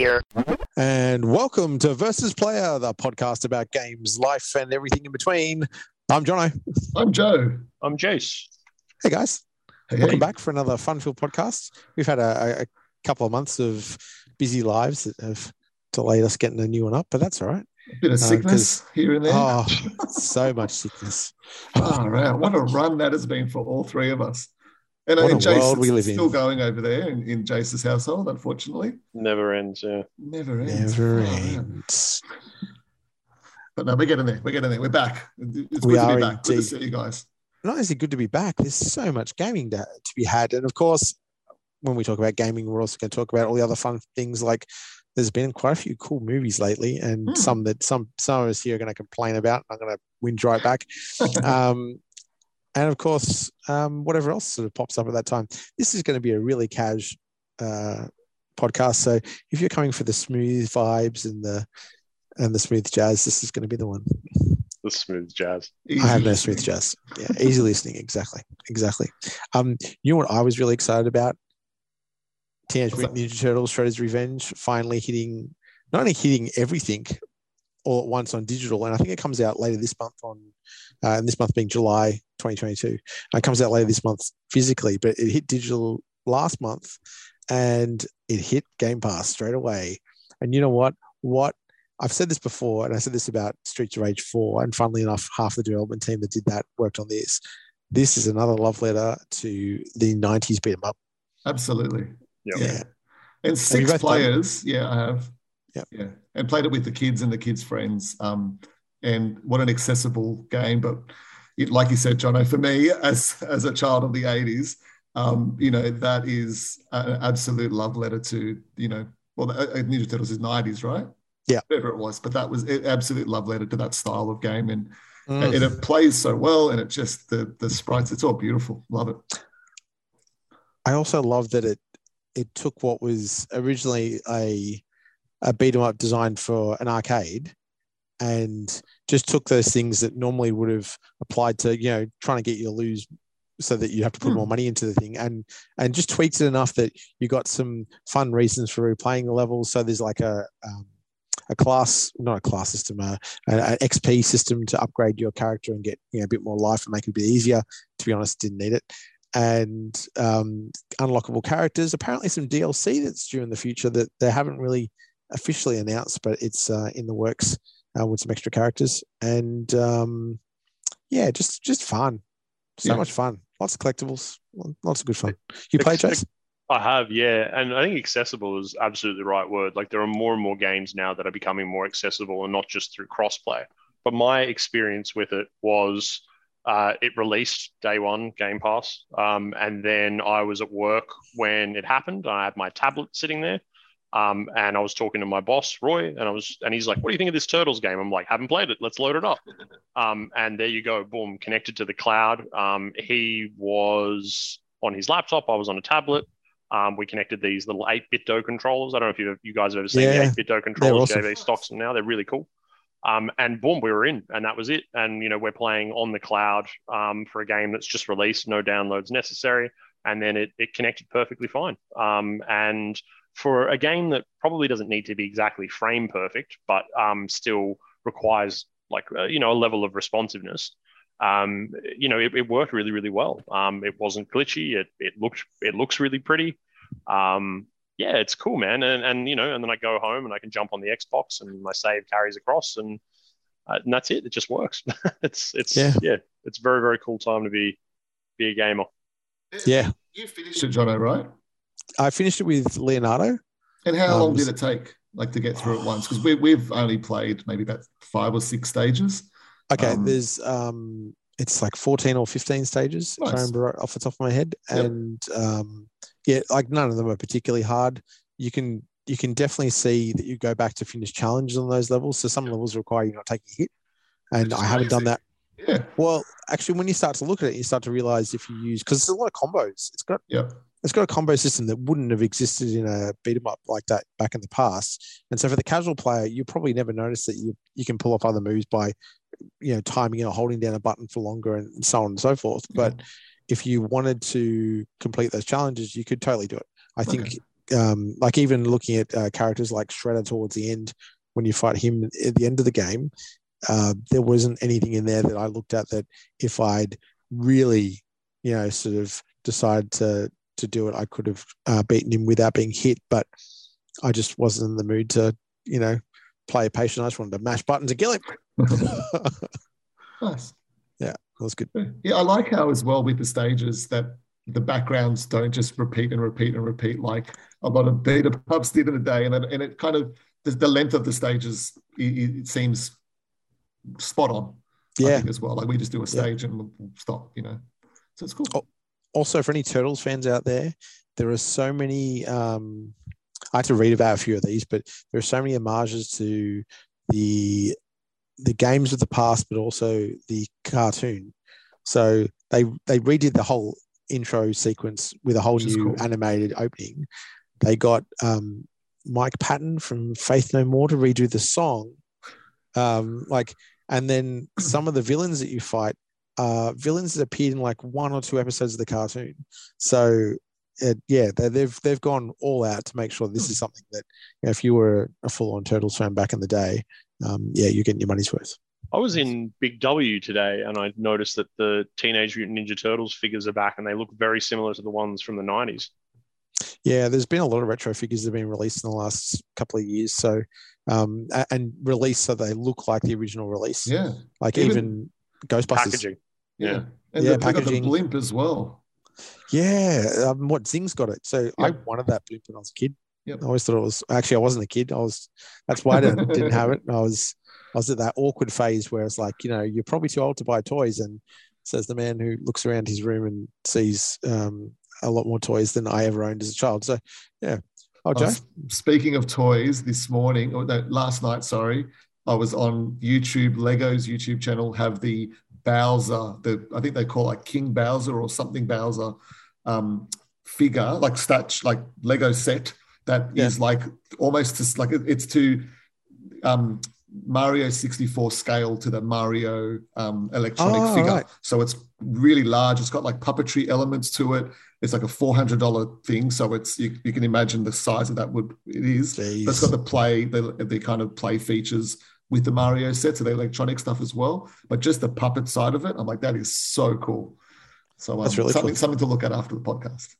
Player. And welcome to Versus Player, the podcast about games, life, and everything in between. I'm Jono. I'm Joe. I'm Jace. Hey, guys. Hey. Welcome back for another fun-filled podcast. We've had a couple of months of busy lives that have delayed us getting a new one up, but that's all right. A bit of sickness here and there. Oh, so much sickness. Oh, man, what a run that has been for all three of us. And Jason's still going over there in Jason's household, unfortunately. Never ends, yeah. Never ends. But no, we're getting there. We're back. It's good to be back. Good to see you guys. Not only is it good to be back, there's so much gaming to be had. And, of course, when we talk about gaming, we're also going to talk about all the other fun things like there's been quite a few cool movies lately, and some of us here are going to complain about. I'm going to whinge right back. And of course, whatever else sort of pops up at that time. This is going to be a really cash podcast. So if you're coming for the smooth vibes and the smooth jazz, this is going to be the one. The smooth jazz. Easy. I have no smooth jazz. Yeah, easy listening. Exactly. You know what I was really excited about? Teenage Mutant Ninja Turtles: Shredder's Revenge finally not only hitting everything all at once on digital, and I think it comes out later this month and this month being July 2022, it comes out later this month physically, but it hit digital last month, and it hit Game Pass straight away. And you know what? I've said this before, and I said this about Streets of Rage 4, and funnily enough, half the development team that did that worked on this. This is another love letter to the 90s beat 'em up. Absolutely. Yep. Yeah. And 6 players. Yeah, I have. Yep. Yeah. And played it with the kids and the kids' friends. And what an accessible game. But it, like you said, Jono, for me as a child of the 80s, that is an absolute love letter to, Ninja Turtles is 90s, right? Yeah. Whatever it was. But that was an absolute love letter to that style of game. And, and it plays so well, and it just, the sprites, it's all beautiful. Love it. I also love that it took what was originally a beat-em-up designed for an arcade and just took those things that normally would have applied to, trying to get you to lose so that you have to put more money into the thing and just tweaked it enough that you got some fun reasons for replaying the levels. So there's like an XP system to upgrade your character and get a bit more life and make it a bit easier. To be honest, didn't need it. And unlockable characters, apparently some DLC that's due in the future that they haven't really officially announced, but it's in the works with some extra characters. And just fun. So much fun. Lots of collectibles. Lots of good fun. You play, Chase? I have, yeah. And I think accessible is absolutely the right word. Like there are more and more games now that are becoming more accessible and not just through crossplay. But my experience with it was... it released day one, Game Pass, and then I was at work when it happened. I had my tablet sitting there, and I was talking to my boss, Roy, and he's like, "What do you think of this Turtles game?" I'm like, "Haven't played it. Let's load it up." And there you go, boom, connected to the cloud. He was on his laptop, I was on a tablet. We connected these little 8BitDo controllers. I don't know if you guys have ever seen the 8BitDo controllers, JV Stockson. Now they're really cool. And boom, we were in, and that was it. And, we're playing on the cloud for a game that's just released, no downloads necessary. And then it connected perfectly fine. And for a game that probably doesn't need to be exactly frame perfect, but still requires a level of responsiveness, it worked really, really well. It wasn't glitchy. It looks really pretty. Yeah, it's cool, man. And then I go home and I can jump on the Xbox and my save carries across and that's it. It just works. It's a very, very cool time to be a gamer. Yeah. You finished it, Jono, right? I finished it with Leonardo. And how long did it take to get through it once? Because we've only played maybe about 5 or 6 stages. Okay, there's it's like 14 or 15 stages, nice. If I remember right off the top of my head. Yep. And... none of them are particularly hard. You can definitely see that you go back to finish challenges on those levels. So some levels require you not taking a hit, and I haven't done that. Yeah. Well, actually, when you start to look at it, you start to realize if you use because it's a lot of combos. It's got a combo system that wouldn't have existed in a beat 'em up like that back in the past. And so for the casual player, you probably never notice that you can pull off other moves by timing or holding down a button for longer and so on and so forth. But if you wanted to complete those challenges, you could totally do it. I think like even looking at characters like Shredder towards the end, when you fight him at the end of the game, there wasn't anything in there that I looked at that if I'd really, you know, sort of decided to do it, I could have beaten him without being hit. But I just wasn't in the mood to, you know, play a patient. I just wanted to mash buttons and kill him. Nice. Yeah, that was good. Yeah, I like how as well with the stages that the backgrounds don't just repeat and repeat and repeat like a lot of beta pubs did in a day. And it kind of, the length of the stages, it seems spot on. Yeah. I think as well. Like we just do a stage and we'll stop, you know. So it's cool. Oh, also, for any Turtles fans out there, there are so many, I had to read about a few of these, but there are so many homages to the games of the past, but also the cartoon. So they redid the whole intro sequence with a whole new animated opening. They got Mike Patton from Faith No More to redo the song. And then some of the villains that you fight are villains that appeared in like one or two episodes of the cartoon. So they've gone all out to make sure this is something that, you know, if you were a full-on Turtles fan back in the day, you're getting your money's worth. I was in Big W today and I noticed that the Teenage Mutant Ninja Turtles figures are back and they look very similar to the ones from the 90s. Yeah, there's been a lot of retro figures that have been released in the last couple of years. So, and released so they look like the original release. Yeah. Like even Ghostbusters. Packaging. Yeah. And packaging. Got the blimp as well. Yeah. What Zing's got it. So I wanted that blimp when I was a kid. Yep. I always thought it was, actually, I wasn't a kid. That's why I didn't have it. I was at that awkward phase where it's like, you know, you're probably too old to buy toys. And says the man who looks around his room and sees a lot more toys than I ever owned as a child. So, yeah. Oh, Joe? Speaking of toys, last night, I was on YouTube. Lego's YouTube channel have the Bowser, I think they call like King Bowser or something Bowser figure, like statue, like Lego set that is like almost just like it's to Mario 64 scale to the Mario electronic figure. Right. So it's really large. It's got like puppetry elements to it. It's like a $400 thing. So it's you can imagine the size of that it is. Jeez. But it's got the kind of play features with the Mario set, so the electronic stuff as well. But just the puppet side of it, I'm like, that is so cool. So that's really cool. Something to look at after the podcast.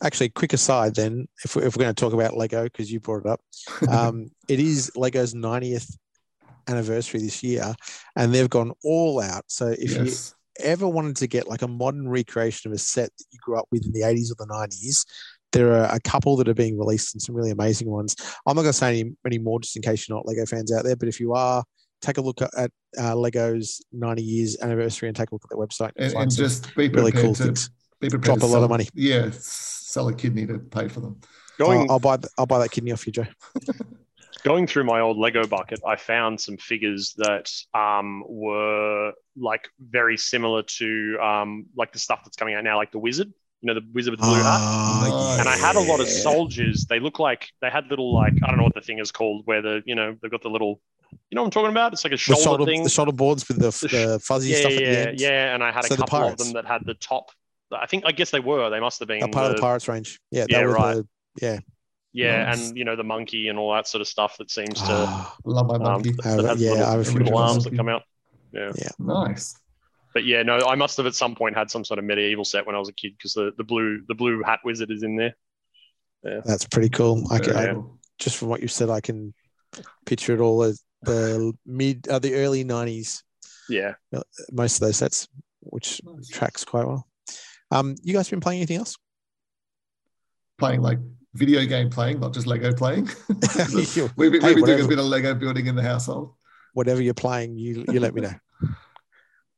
Actually, quick aside then, if we're going to talk about Lego, because you brought it up, it is Lego's 90th anniversary this year, and they've gone all out. So if you ever wanted to get like a modern recreation of a set that you grew up with in the 80s or the 90s, there are a couple that are being released and some really amazing ones. I'm not going to say any more just in case you're not Lego fans out there, but if you are, take a look at Lego's 90 years anniversary and take a look at their website. And just be really cool things. Be prepared to drop a lot of money. Yeah, sell a kidney to pay for them. I'll buy that kidney off you, Joe. Going through my old Lego bucket, I found some figures that were like very similar to like the stuff that's coming out now, like the Wizard. You know, the Wizard with the blue hat. And I had a lot of soldiers. They look like they had little like, I don't know what the thing is called, where they've got the little. You know what I'm talking about? It's like a shoulder thing. The shoulder boards with the fuzzy stuff. At the end. Yeah. And I had a couple of them that had the top. I think, I guess they were. They must have been part of the Pirates range. Yeah, right. Yeah, nice. And you know the monkey and all that sort of stuff that seems to love my monkey. I have a few little arms that come out. Yeah, nice. But yeah, no, I must have at some point had some sort of medieval set when I was a kid because the blue hat wizard is in there. Yeah, that's pretty cool. Just from what you said, I can picture it all as the early 90s. Yeah, most of those sets, which tracks quite well. You guys been playing anything else? Playing like video game playing, not just Lego playing. We've been doing a bit of Lego building in the household. Whatever you're playing, you let me know.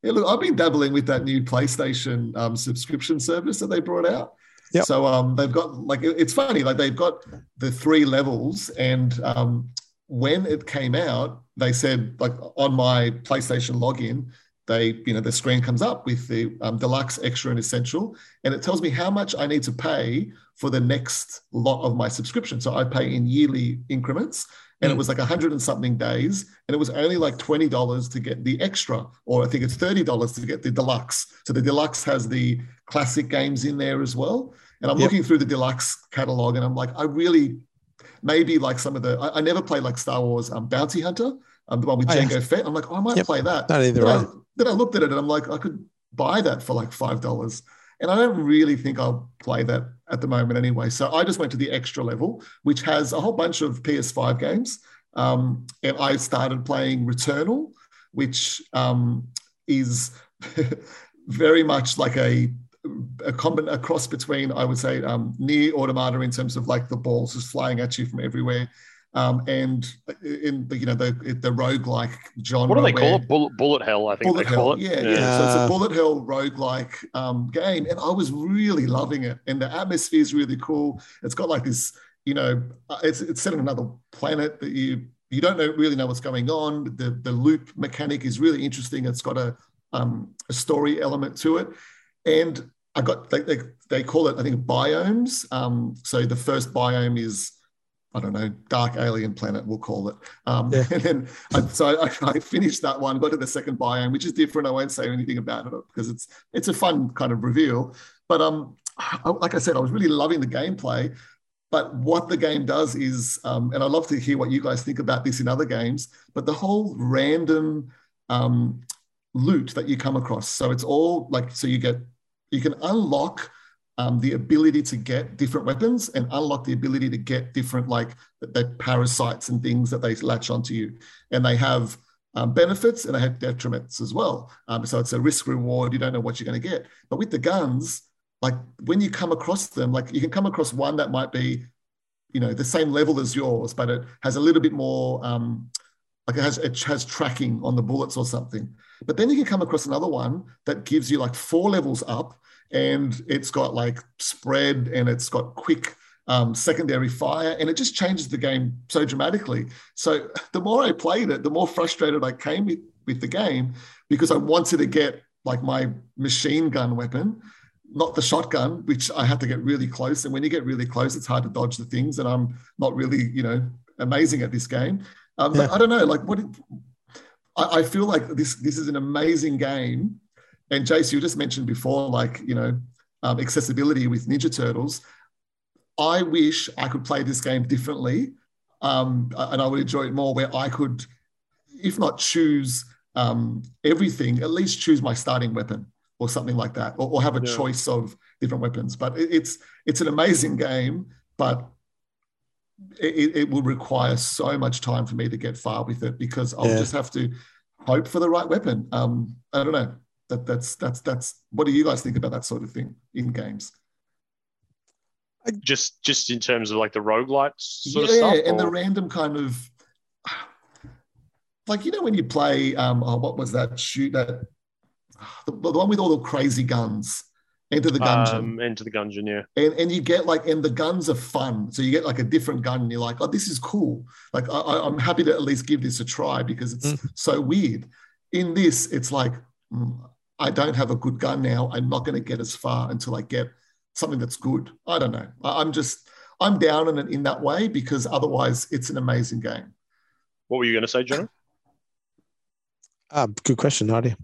Yeah, look, I've been dabbling with that new PlayStation subscription service that they brought out. Yep. So they've got like it's funny, like they've got the three levels, and when it came out, they said like on my PlayStation login. The screen comes up with the deluxe, extra, and essential, and it tells me how much I need to pay for the next lot of my subscription. So I pay in yearly increments, and it was like 100 and something days, and it was only like $20 to get the extra, or I think it's $30 to get the deluxe. So the deluxe has the classic games in there as well, And I'm looking through the deluxe catalog, and I'm like, I really, maybe like some of the, I never played like Star Wars Bounty Hunter, the one with Jango Fett. I'm like, oh, I might play that. Not either. Then I looked at it and I'm like, I could buy that for like $5. And I don't really think I'll play that at the moment anyway. So I just went to the extra level, which has a whole bunch of PS5 games. And I started playing Returnal, which is very much like a cross between, I would say, Nier Automata in terms of like the balls just flying at you from everywhere. And in the, you know, the roguelike genre. What do they call it? Bullet hell, I think they call it. Yeah. So it's a bullet hell roguelike game. And I was really loving it. And the atmosphere is really cool. It's got like this, you know, it's set on another planet that you don't really know what's going on. The loop mechanic is really interesting. It's got a story element to it. And I got, they call it, I think, biomes. So the first biome is, I don't know, Dark Alien Planet, we'll call it. And then I finished that one, got to the second biome, which is different. I won't say anything about it because it's a fun kind of reveal. But like I said, I was really loving the gameplay. But what the game does is, and I'd love to hear what you guys think about this in other games, but the whole random loot that you come across. So it's all like, so you can unlock the ability to get different weapons and unlock the ability to get different, like the parasites and things that they latch onto you. And they have benefits and they have detriments as well. So it's a risk reward. You don't know what you're going to get. But with the guns, like when you come across them, like you can come across one that might be, you know, the same level as yours, but it has a little bit more, like it has tracking on the bullets or something. But then you can come across another one that gives you like 4 levels up, and it's got like spread and it's got quick secondary fire, and it just changes the game so dramatically. So the more I played it, the more frustrated I came with the game, because I wanted to get like my machine gun weapon, not the shotgun, which I had to get really close. And when you get really close, it's hard to dodge the things. And I'm not really, you know, amazing at this game. But I don't know, like I feel like this is an amazing game. And Jace, you just mentioned before, like, you know, accessibility with Ninja Turtles. I wish I could play this game differently, and I would enjoy it more, where I could, if not choose everything, at least choose my starting weapon or something like that, or have a choice of different weapons. But it's an amazing game, but it will require so much time for me to get far with it, because I'll just have to hope for the right weapon. I don't know. That's what do you guys think about that sort of thing in games? Just in terms of like the roguelite sort of stuff? Yeah, and the random kind of, like, you know, when you play, what was that shoot that, the one with all the crazy guns, Enter the Gungeon. Enter the Gungeon, yeah. And you get like, and the guns are fun. So you get like a different gun and you're like, oh, this is cool. Like I'm happy to at least give this a try because it's so weird. In this, it's like, I don't have a good gun now. I'm not going to get as far until I get something that's good. I don't know. I'm down on it in that way, because otherwise it's an amazing game. What were you going to say, John? Good question, Nadia.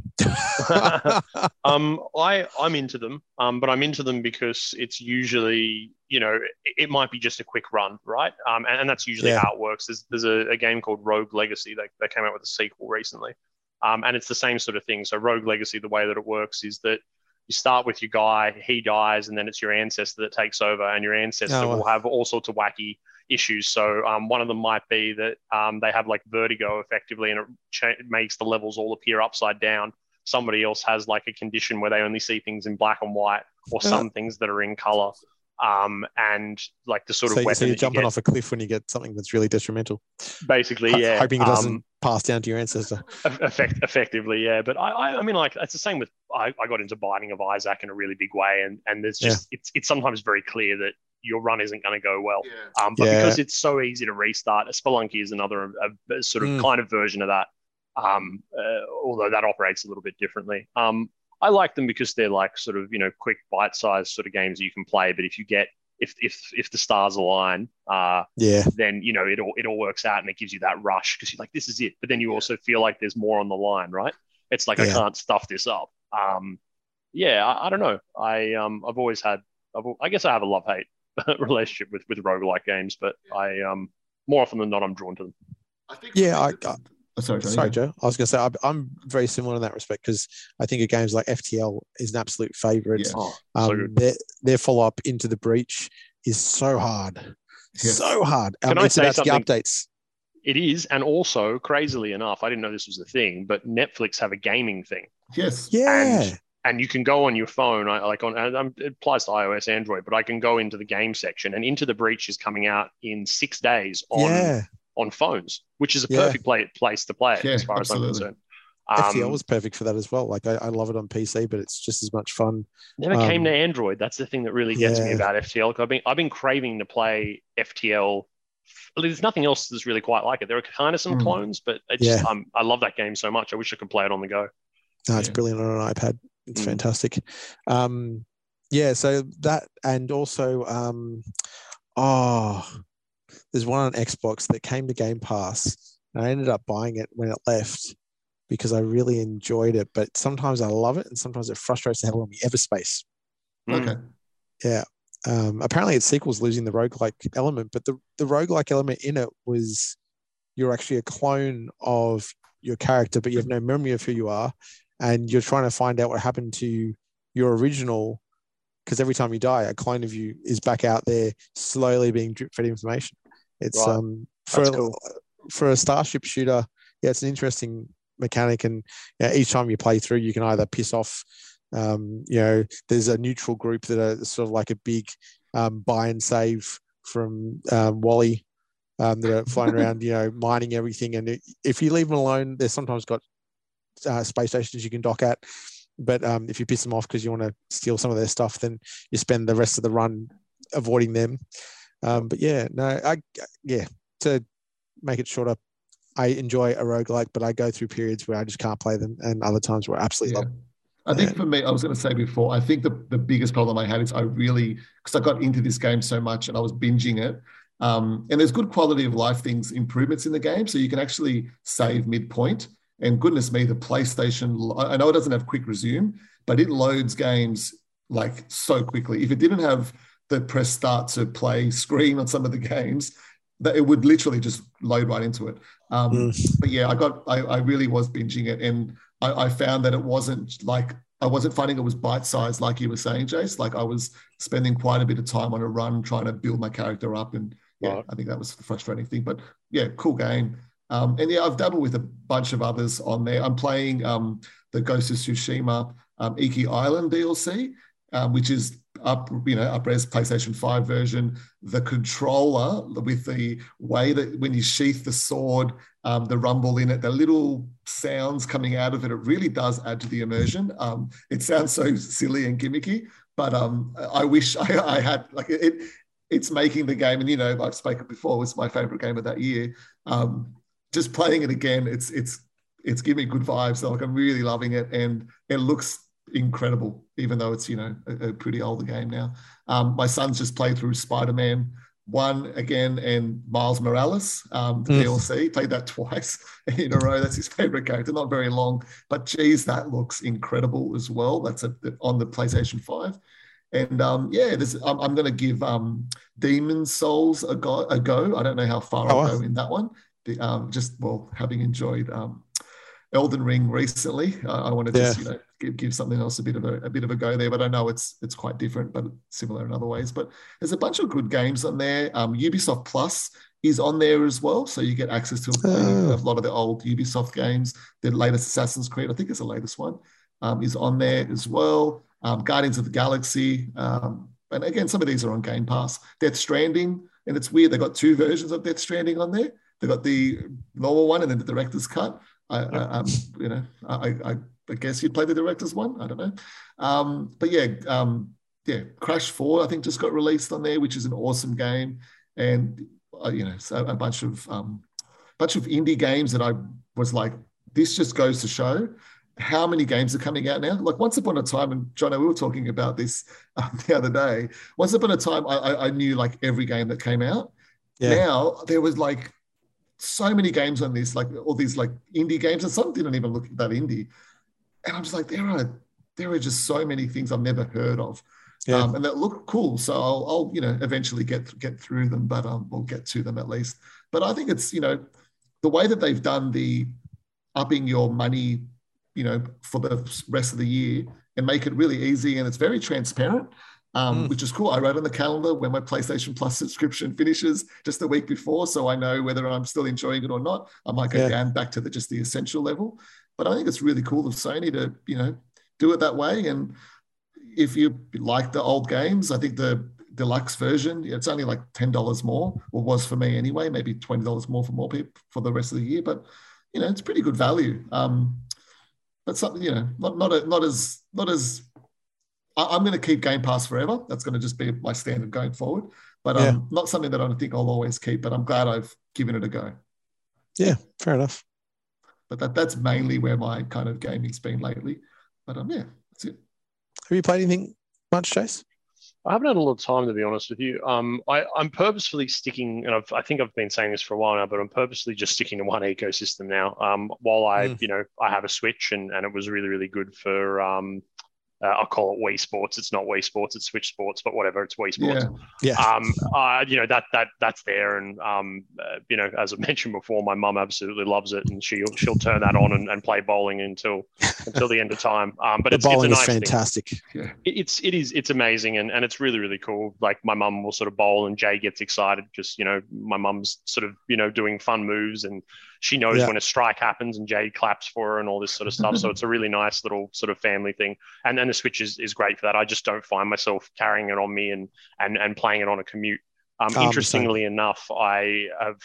I'm into them, but I'm into them because it's usually, you know, it might be just a quick run, right? And that's usually how it works. There's a game called Rogue Legacy that came out with a sequel recently, and it's the same sort of thing. So Rogue Legacy, the way that it works is that you start with your guy, he dies, and then it's your ancestor that takes over, and your ancestor will have all sorts of wacky issues. So one of them might be that they have like vertigo effectively, and it makes the levels all appear upside down. Somebody else has like a condition where they only see things in black and white, or some things that are in color, and like the sort of weapon. So you're jumping off a cliff when you get something that's really detrimental. Basically, hoping it doesn't pass down to your ancestor. Effectively, yeah. But I mean, like it's the same with I got into Binding of Isaac in a really big way, and there's just it's sometimes very clear that your run isn't going to go well. But because it's so easy to restart, Spelunky is another a sort of kind of version of that, although that operates a little bit differently. I like them because they're like sort of, you know, quick bite-sized sort of games that you can play, but if you get if the stars align, then, you know, it all works out, and it gives you that rush because you're like, this is it. But then you also feel like there's more on the line, right? It's like, I can't stuff this up. I don't know. I've always had I guess I have a love-hate relationship with roguelike games, but I more often than not, I'm drawn to them. I think sorry, Joe. I was going to say I'm very similar in that respect because I think of games like FTL is an absolute favourite. Yeah. Their follow-up Into the Breach is so hard. Yeah. So hard. Can I say something? Updates. It is, and also, crazily enough, I didn't know this was a thing, but Netflix have a gaming thing. Yes. Yeah. And you can go on your phone, it applies to iOS, Android, but I can go into the game section, and Into the Breach is coming out in 6 days on phones, which is a perfect place to play it as far as I'm concerned. FTL was perfect for that as well. Like I love it on PC, but it's just as much fun. Never came to Android. That's the thing that really gets me about FTL. I've been craving to play FTL. There's nothing else that's really quite like it. There are kind of some clones, but it's just, I love that game so much. I wish I could play it on the go. No, it's brilliant on an iPad. It's fantastic. So that, and also, there's one on Xbox that came to Game Pass, and I ended up buying it when it left because I really enjoyed it. But sometimes I love it, and sometimes it frustrates the hell out of me. Everspace. Okay. Yeah. Apparently its sequel's losing the roguelike element, but the roguelike element in it was you're actually a clone of your character, but you have no memory of who you are, and you're trying to find out what happened to your original, because every time you die, a clone of you is back out there slowly being drip-fed information. It's right. For a starship shooter, it's an interesting mechanic, and each time you play through, you can either piss off there's a neutral group that are sort of like a big buy and save from Wally that are flying around, mining everything. And if you leave them alone, they've sometimes got space stations you can dock at. But if you piss them off because you want to steal some of their stuff, then you spend the rest of the run avoiding them. To make it shorter, I enjoy a roguelike, but I go through periods where I just can't play them, and other times where I absolutely love them. I think for me, I was going to say before, I think the biggest problem I had is because I got into this game so much and I was binging it. And there's good quality of life things, improvements in the game. So you can actually save midpoint. And goodness me, the PlayStation, I know it doesn't have quick resume, but it loads games like so quickly. If it didn't have the press start to play screen on some of the games, that it would literally just load right into it. But yeah, I really was binging it. And I found that it wasn't like, I wasn't finding it was bite-sized like you were saying, Jace. Like I was spending quite a bit of time on a run trying to build my character up. And I think that was the frustrating thing. But yeah, cool game. I've dabbled with a bunch of others on there. I'm playing the Ghost of Tsushima Iki Island DLC, which is up-res PlayStation 5 version. The controller with the way that when you sheath the sword, the rumble in it, the little sounds coming out of it, it really does add to the immersion. It sounds so silly and gimmicky, but I wish I had like it. It's making the game, and I've spoken before, it's my favorite game of that year. Just playing it again, it's giving me good vibes. So, I'm really loving it, and it looks incredible, even though it's a pretty older game now. My son's just played through Spider-Man 1 again and Miles Morales, the DLC, played that twice in a row. That's his favorite character, not very long, but geez, that looks incredible as well. That's on the PlayStation 5. And I'm going to give Demon's Souls a go. I don't know how far I'll go in that one. Having enjoyed Elden Ring recently, I want to just give something else a bit of a go there, but I know it's quite different, but similar in other ways. But there's a bunch of good games on there. Ubisoft Plus is on there as well, so you get access to a lot of the old Ubisoft games. The latest Assassin's Creed, I think it's the latest one, is on there as well. Guardians of the Galaxy, and again, some of these are on Game Pass. Death Stranding, and it's weird, they got two versions of Death Stranding on there. They got the normal one and then the director's cut. I guess you'd play the director's one. I don't know. Crash 4, I think, just got released on there, which is an awesome game. And, so a bunch of indie games that I was like, this just goes to show how many games are coming out now. Like once upon a time, and Jono, we were talking about this the other day, once upon a time, I knew like every game that came out. Yeah. Now there was like so many games on this, like all these like indie games, and some didn't even look that indie. And I'm just like, there are just so many things I've never heard of. Yeah. And that looked cool. So I'll eventually get through them, but we'll get to them at least. But I think it's, the way that they've done the upping your money, for the rest of the year and make it really easy. And it's very transparent, which is cool. I wrote on the calendar when my PlayStation Plus subscription finishes just the week before. So I know whether I'm still enjoying it or not. I might go down back to just the essential level. But I think it's really cool of Sony to, do it that way. And if you like the old games, I think the deluxe version, it's only like $10 more, or was for me anyway, maybe $20 more for more people for the rest of the year. But, it's pretty good value. But something, not as I'm going to keep Game Pass forever. That's going to just be my standard going forward. But not something that I don't think I'll always keep, but I'm glad I've given it a go. Yeah, fair enough. But that's mainly where my kind of gaming's been lately. But that's it. Have you played anything much, Chase? I haven't had a lot of time, to be honest with you. I'm purposefully sticking, and I think I've been saying this for a while now, but I'm purposely just sticking to one ecosystem now. While I, I have a Switch, and it was really, really good for, I'll call it Wii Sports. It's not Wii Sports, it's Switch Sports, but whatever, it's Wii Sports. Yeah. That's there. And, as I mentioned before, my mum absolutely loves it, and she'll turn that on and play bowling until the end of time. But bowling is fantastic. Yeah. It's amazing. And it's really, really cool. Like, my mum will sort of bowl and Jay gets excited. Just, my mum's sort of, doing fun moves, and she knows when a strike happens, and Jay claps for her and all this sort of stuff. So it's a really nice little sort of family thing. And then the Switch is great for that. I just don't find myself carrying it on me and playing it on a commute. Interestingly enough, I have,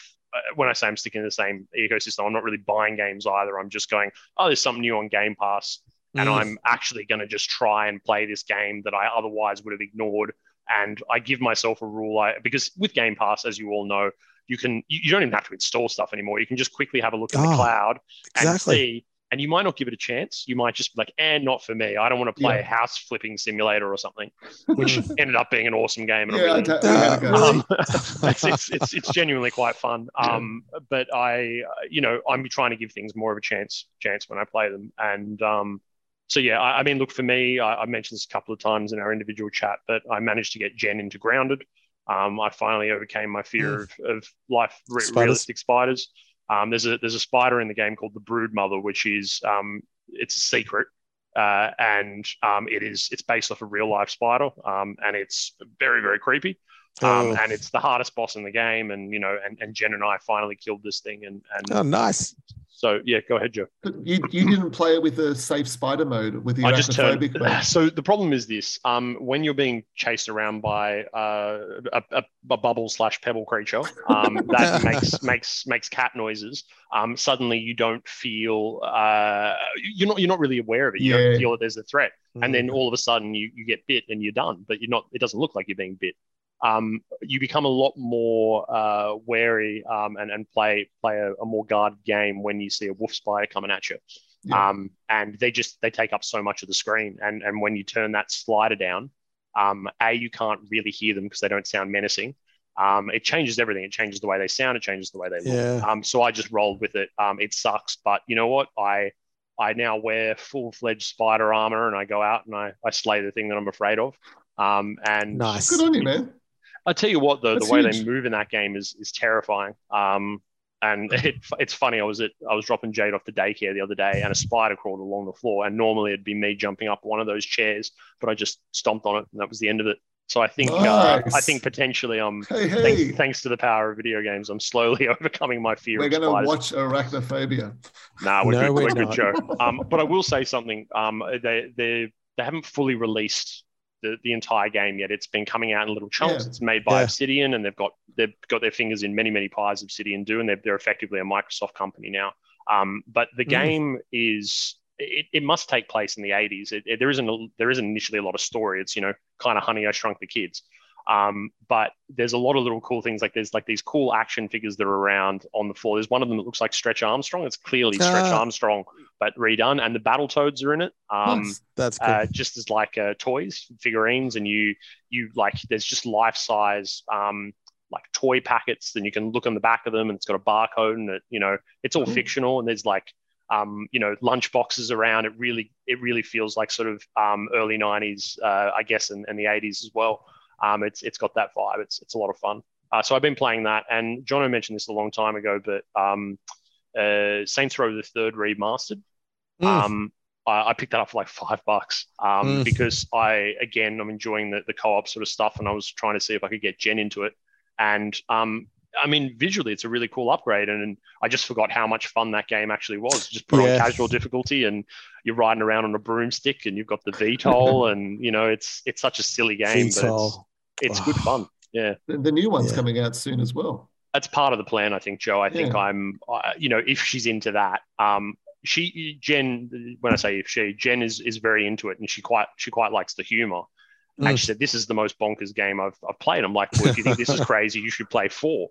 when I say I'm sticking to the same ecosystem, I'm not really buying games either. I'm just going, there's something new on Game Pass, and I'm actually going to just try and play this game that I otherwise would have ignored. And I give myself a rule, because with Game Pass, as you all know, you don't even have to install stuff anymore. You can just quickly have a look at the cloud and see. And you might not give it a chance. You might just be like, not for me. I don't want to play a house flipping simulator or something, which ended up being an awesome game. And it's genuinely quite fun. But I, I'm trying to give things more of a chance when I play them. And look, for me, I mentioned this a couple of times in our individual chat, but I managed to get Jen into Grounded. I finally overcame my fear of life realistic spiders. There's a spider in the game called the Brood Mother, which is it's a secret, and it's based off a real life spider, and it's very, very creepy, and it's the hardest boss in the game, and and Jen and I finally killed this thing, and oh, nice. So yeah, go ahead, Joe. You didn't play it with the safe spider mode with the arachnophobic mode. So the problem is this: when you're being chased around by a bubble/pebble creature that makes cat noises, suddenly you don't feel you're not really aware of it. You don't feel that there's a threat, and then all of a sudden you get bit and you're done. But you're not. It doesn't look like you're being bit. You become a lot more wary and play a more guarded game when you see a wolf spider coming at you. Yeah. And they take up so much of the screen. And when you turn that slider down, you can't really hear them because they don't sound menacing. It changes everything. It changes the way they sound. It changes the way they look. Yeah. So I just rolled with it. It sucks, but you know what? I now wear full-fledged spider armor, and I go out and I slay the thing that I'm afraid of. And nice. Good on you, man. I tell you what, though, the way they move in that game is terrifying. And it's funny. I was dropping Jade off to daycare the other day, and a spider crawled along the floor. And normally it'd be me jumping up one of those chairs, but I just stomped on it, and that was the end of it. So I think nice. I think potentially thanks to the power of video games, I'm slowly overcoming my fear. We're going to watch Arachnophobia. We're good, Joe. But I will say something. They haven't fully released the entire game yet. It's been coming out in little chunks. It's made by Obsidian, and they've got their fingers in many, many pies Obsidian do, and they're effectively a Microsoft company now. But the game is it must take place in the 80s. There isn't initially a lot of story. It's kind of Honey, I Shrunk the Kids. But there's a lot of little cool things. Like there's like these cool action figures that are around on the floor. There's one of them that looks like Stretch Armstrong. It's clearly Stretch Armstrong, but redone. And the Battletoads are in it. That's cool. Just as like toys, figurines, and you like there's just life size like toy packets. Then you can look on the back of them, and it's got a barcode, and it it's all fictional. And there's like you know, lunch boxes around. It really feels like sort of early 90s, I guess, and the 80s as well. It's got that vibe. It's a lot of fun. So I've been playing that. And Jono mentioned this a long time ago, but Saints Row the Third Remastered. I picked that up for like $5 because I'm enjoying the co-op sort of stuff, and I was trying to see if I could get Jen into it. And I mean, visually, it's a really cool upgrade, and I just forgot how much fun that game actually was. Just put on casual difficulty, and you're riding around on a broomstick, and you've got the VTOL, and you know, it's such a silly game, VTOL. But it's good fun. Yeah, the new one's coming out soon as well. That's part of the plan, I think, Joe. I think you know, if she's into that, Jen. When I say if she, Jen is very into it, and she quite likes the humor. And she said, "This is the most bonkers game I've played." I'm like, "Well, if you think this is crazy, you should play 4."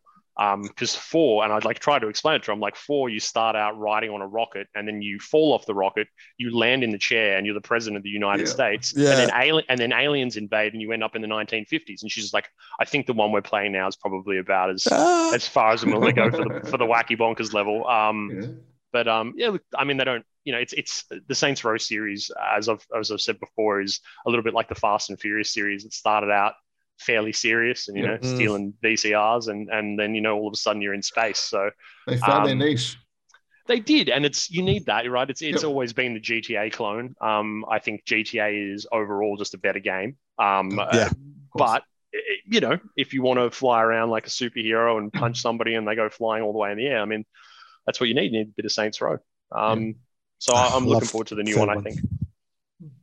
Because 4, and I'd like try to explain it to her. I'm like, 4, you start out riding on a rocket, and then you fall off the rocket, you land in the chair, and you're the president of the United States. Yeah. And then aliens invade, and you end up in the 1950s. And she's just like, I think the one we're playing now is probably about as far as I'm willing to go for the wacky bonkers level. But look, I mean, they don't. You know, it's the Saints Row series, as I've said before, is a little bit like the Fast and Furious series. It started out fairly serious, and you know, stealing VCRs, and then you know, all of a sudden you're in space. So they found their niche. They did, and you need that, right? It's always been the GTA clone. I think GTA is overall just a better game. But you know, if you want to fly around like a superhero and punch somebody and they go flying all the way in the air, I mean, that's what you need. You need a bit of Saints Row. So I'm looking forward to the new one, I think.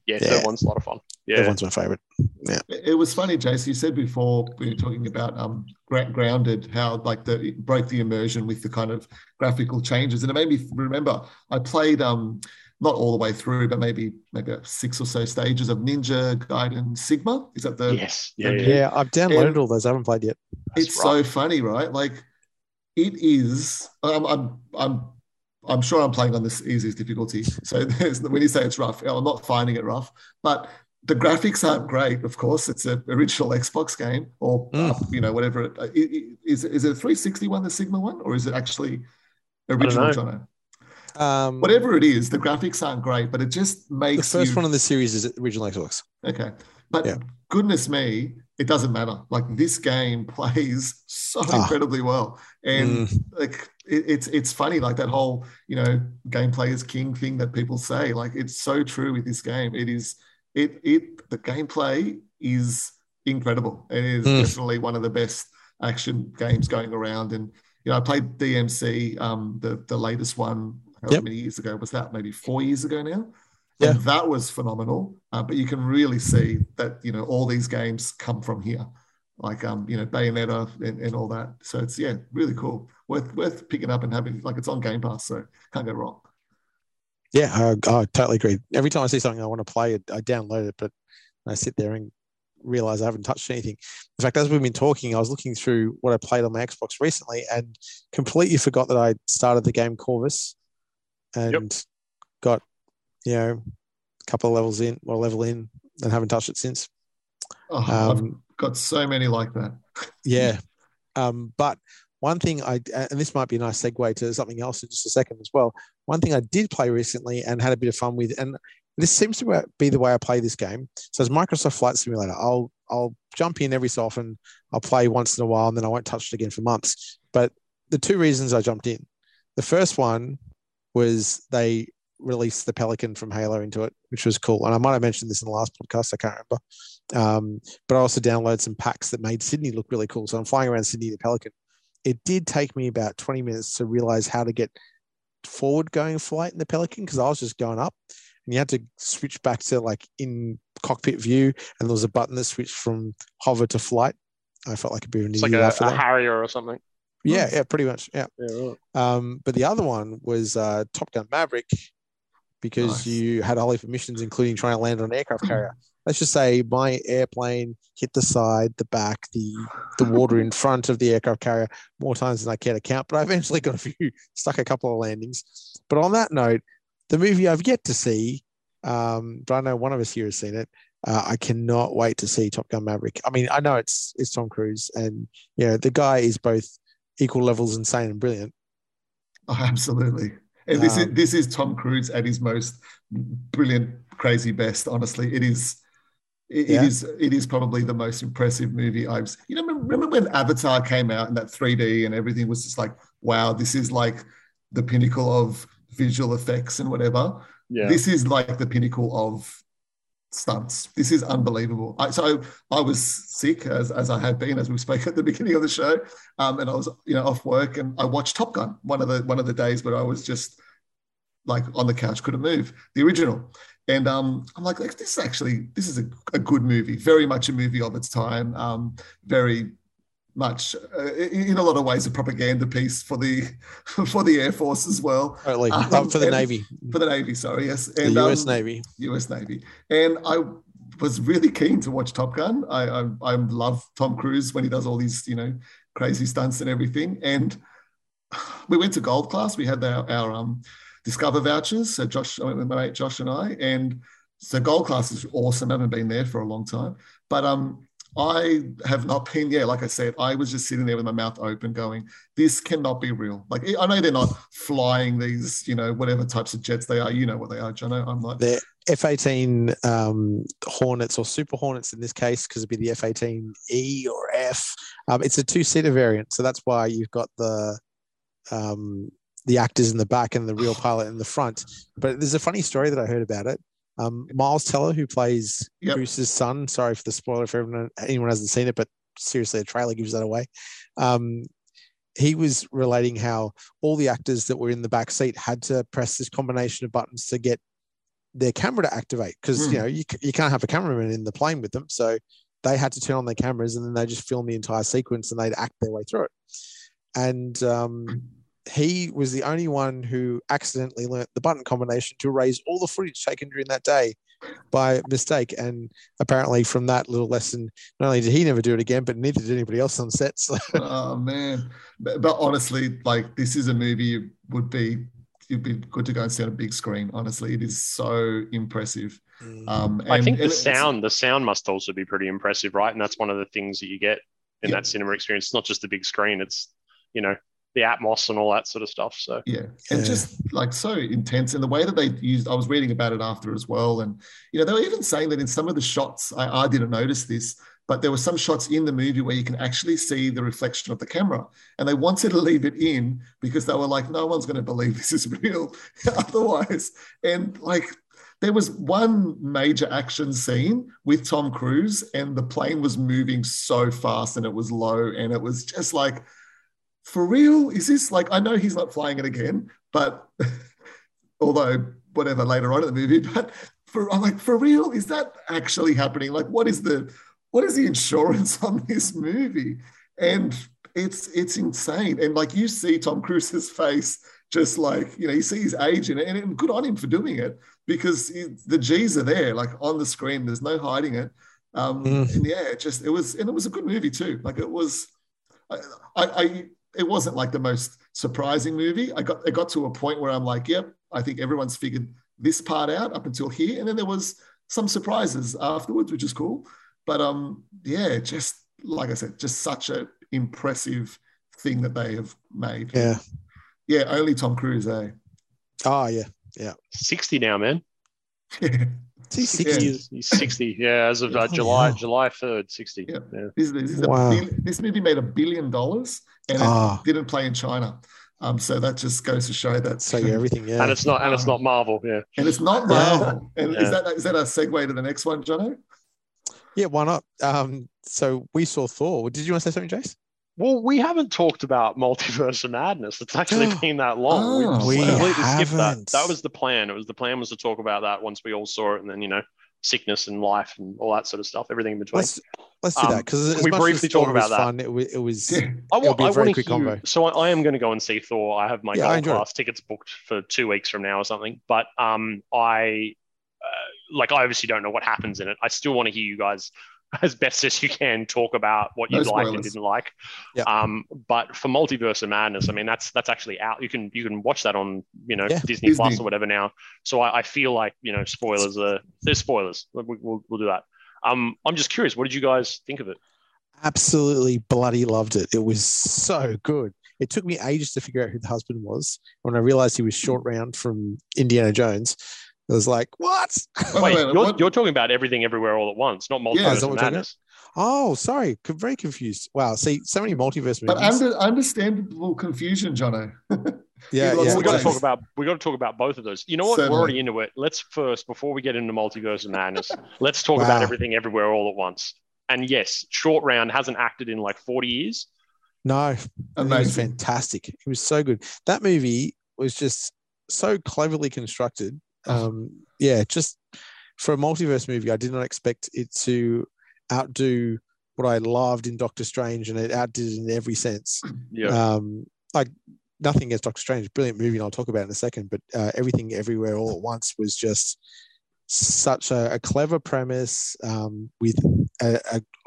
Third one's a lot of fun. Yeah, third one's my favorite. Yeah, it was funny, Jace. You said before we were talking about Grounded, how like it broke the immersion with the kind of graphical changes, and it made me remember I played not all the way through, but maybe 6 or so stages of Ninja Gaiden Sigma. Is that the I've downloaded all those. I haven't played yet. It's so funny, right? Like it is. I'm sure I'm playing on this easiest difficulty. So when you say it's rough, I'm not finding it rough. But the graphics aren't great, of course. It's an original Xbox game or, you know, whatever. Is it a 360 one, the Sigma one? Or is it actually original, Jono? Whatever it is, the graphics aren't great, but it just makes the first one in the series is original Xbox. Okay. But goodness me, it doesn't matter. Like this game plays so incredibly well. And like... It's funny, like that whole, you know, gameplay is king thing that people say. Like it's so true with this game. The gameplay is incredible. It is definitely one of the best action games going around. And you know, I played DMC, the latest one. How many years ago was that? Maybe 4 years ago now. Yeah, and that was phenomenal. But you can really see that, you know, all these games come from here. Like, you know, Bayonetta and all that. So it's, really cool. Worth picking up and having, like, it's on Game Pass, so can't go wrong. Yeah, I totally agree. Every time I see something I want to play, I download it, but I sit there and realize I haven't touched anything. In fact, as we've been talking, I was looking through what I played on my Xbox recently and completely forgot that I started the game Corvus and got, you know, a couple of levels in or a level in and haven't touched it since. Got so many like that. But one thing and this might be a nice segue to something else in just a second as well. One thing I did play recently and had a bit of fun with, and this seems to be the way I play this game. So it's Microsoft Flight Simulator. I'll jump in every so often. I'll play once in a while and then I won't touch it again for months. But the two reasons I jumped in. The first one was they released the Pelican from Halo into it, which was cool. And I might have mentioned this in the last podcast. I can't remember. But I also downloaded some packs that made Sydney look really cool. So I'm flying around Sydney to Pelican. It did take me about 20 minutes to realize how to get forward going flight in the Pelican because I was just going up and you had to switch back to like in cockpit view. And there was a button that switched from hover to flight. I felt like a bit of an idiot after that. Like a Harrier or something. Yeah, pretty much. Yeah. But the other one was Top Gun Maverick because you had a whole heap of missions, including trying to land on an aircraft carrier. Let's just say my airplane hit the side, the back, the water in front of the aircraft carrier more times than I care to count, but I eventually got stuck a couple of landings. But on that note, the movie I've yet to see, but I know one of us here has seen it, I cannot wait to see Top Gun Maverick. I mean, I know it's Tom Cruise and, you know, the guy is both equal levels insane and brilliant. Oh, absolutely. And this is Tom Cruise at his most brilliant, crazy best. Honestly, it is probably the most impressive movie I've seen. You know, remember when Avatar came out and that 3D and everything was just like, wow, this is like the pinnacle of visual effects and whatever. Yeah. This is like the pinnacle of stunts. This is unbelievable. So I was sick, as I have been, as we spoke at the beginning of the show, and I was off work, and I watched Top Gun one of the days, but I was just like on the couch, couldn't move, the original. And I'm like, this is a good movie, very much a movie of its time, very much in a lot of ways a propaganda piece for the Air Force as well. Totally. For the Navy, and the US Navy. And I was really keen to watch Top Gun. I love Tom Cruise when he does all these crazy stunts and everything. And we went to Gold Class. We had our Discover vouchers. So my mate Josh and I, and so Gold Class is awesome. I haven't been there for a long time, but I have not been, like I said, I was just sitting there with my mouth open going, this cannot be real. Like, I know they're not flying these, whatever types of jets they are. You know what they are, Jono. I'm like... They're F-18 Hornets or Super Hornets in this case, because it'd be the F-18E or F. It's a two-seater variant, so that's why you've got the actors in the back and the real pilot in the front. But there's a funny story that I heard about it. Miles Teller, who plays Bruce's son, sorry for the spoiler for anyone hasn't seen it, but seriously, a trailer gives that away. He was relating how all the actors that were in the back seat had to press this combination of buttons to get their camera to activate, because you can't have a cameraman in the plane with them, so they had to turn on their cameras and then they just film the entire sequence and they'd act their way through it. And he was the only one who accidentally learnt the button combination to erase all the footage taken during that day by mistake. And apparently from that little lesson, not only did he never do it again, but neither did anybody else on set. So. Oh, man. But honestly, like, this is a movie you'd be good to go and see on a big screen. Honestly, it is so impressive. I think the sound must also be pretty impressive, right? And that's one of the things that you get in that cinema experience. It's not just the big screen. It's, the Atmos and all that sort of stuff. So and just like so intense, and the way that they used, I was reading about it after as well, and they were even saying that in some of the shots, I didn't notice this, but there were some shots in the movie where you can actually see the reflection of the camera, and they wanted to leave it in because they were like, no one's going to believe this is real otherwise. And like, there was one major action scene with Tom Cruise and the plane was moving so fast and it was low, and it was just like, for real? Is this like, I know he's not flying it again, but although whatever later on in the movie, but I'm like, for real? Is that actually happening? Like, what is the insurance on this movie? And it's insane. And like, you see Tom Cruise's face, just like, you see his age in it, and good on him for doing it, because the G's are there, like on the screen, there's no hiding it. And it was a good movie too. Like it was, it wasn't like the most surprising movie. It got to a point where I'm like, yep, I think everyone's figured this part out up until here. And then there was some surprises afterwards, which is cool. But just like I said, just such an impressive thing that they have made. Yeah. Yeah, only Tom Cruise, eh? Oh, yeah. Yeah. 60 now, man. Yeah. He's 60. Yeah, as of July 3rd, 60. Yeah. Yeah. This movie made $1 billion and it didn't play in China. So that just goes to show that. So everything, yeah. And it's not Marvel, yeah. And it's not Marvel. And is that a segue to the next one, Jono? Yeah, why not? So we saw Thor. Did you want to say something, Jace? Well, we haven't talked about Multiverse of Madness. It's actually been that long. We completely skipped that. That was the plan. The plan was to talk about that once we all saw it, and then, sickness and life and all that sort of stuff, everything in between. Let's do that, because we briefly talk about that. Fun, it was. Yeah. I want to hear. So I am going to go and see Thor. I have my Gold Class tickets booked for 2 weeks from now or something. But I obviously don't know what happens in it. I still want to hear you guys, as best as you can, talk about what you liked and didn't like. Yep. But for Multiverse of Madness, I mean, that's actually out. You can watch that on, Disney Plus or whatever now. So I feel like, spoilers are, there's spoilers. We'll do that. I'm just curious, what did you guys think of it? Absolutely bloody loved it. It was so good. It took me ages to figure out who the husband was. When I realized he was Short Round from Indiana Jones, I was like, what? Wait, you're talking about Everything Everywhere All at Once, not Multiverse of Madness. Oh, sorry. Very confused. Wow. See, so many multiverse movies. But understandable confusion, Jono. Yeah. We got to talk about both of those. You know what? Certainly. We're already into it. Let's first, before we get into Multiverse of Madness, let's talk about Everything Everywhere All at Once. And yes, Short Round hasn't acted in like 40 years. No. Amazing. It was fantastic. It was so good. That movie was just so cleverly constructed. Just for a multiverse movie, I did not expect it to outdo what I loved in Doctor Strange, and it outdid it in every sense. Yeah. Like nothing against Doctor Strange, brilliant movie, and I'll talk about it in a second, but Everything Everywhere All at Once was just such a clever premise with an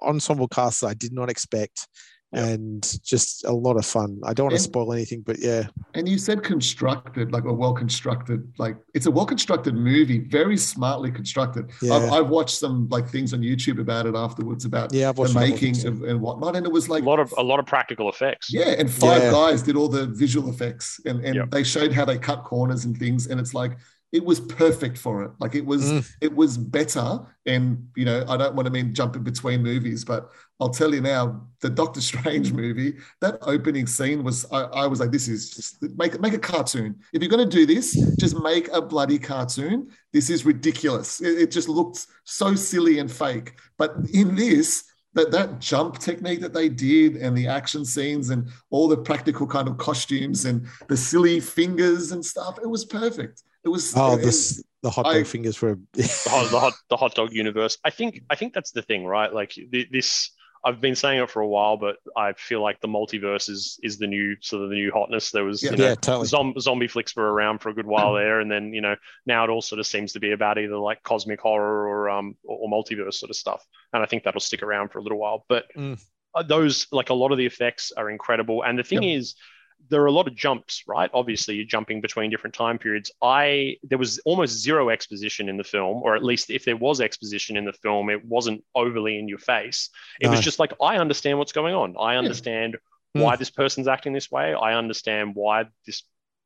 ensemble cast that I did not expect. Yep. And just a lot of fun. I don't want to spoil anything, but yeah. And you said constructed, like a well-constructed, like it's a well-constructed movie, very smartly constructed. Yeah. I've watched some like things on YouTube about it afterwards, about the making and whatnot. And it was like a lot of practical effects. Yeah. And five guys did all the visual effects and they showed how they cut corners and things. And it's like, it was perfect for it. Like it was better. And, you know, I don't want to jumping between movies, but I'll tell you now, the Doctor Strange movie, that opening scene was, I was like, this is just, make a cartoon. If you're going to do this, just make a bloody cartoon. This is ridiculous. It just looked so silly and fake. But in this, that jump technique that they did, and the action scenes and all the practical kind of costumes and the silly fingers and stuff, it was perfect. It was the hot dog fingers were the hot dog universe. I think that's the thing, right? Like this, I've been saying it for a while, but I feel like the multiverse is the new sort of the new hotness. There was totally. Zombie flicks were around for a good while there, and then now it all sort of seems to be about either like cosmic horror or multiverse sort of stuff. And I think that'll stick around for a little while. But those, like, a lot of the effects are incredible, and the thing is, there are a lot of jumps, right? Obviously, you're jumping between different time periods. There was almost zero exposition in the film, or at least if there was exposition in the film, it wasn't overly in your face. It was just like, I understand what's going on. I understand why this person's acting this way. I understand why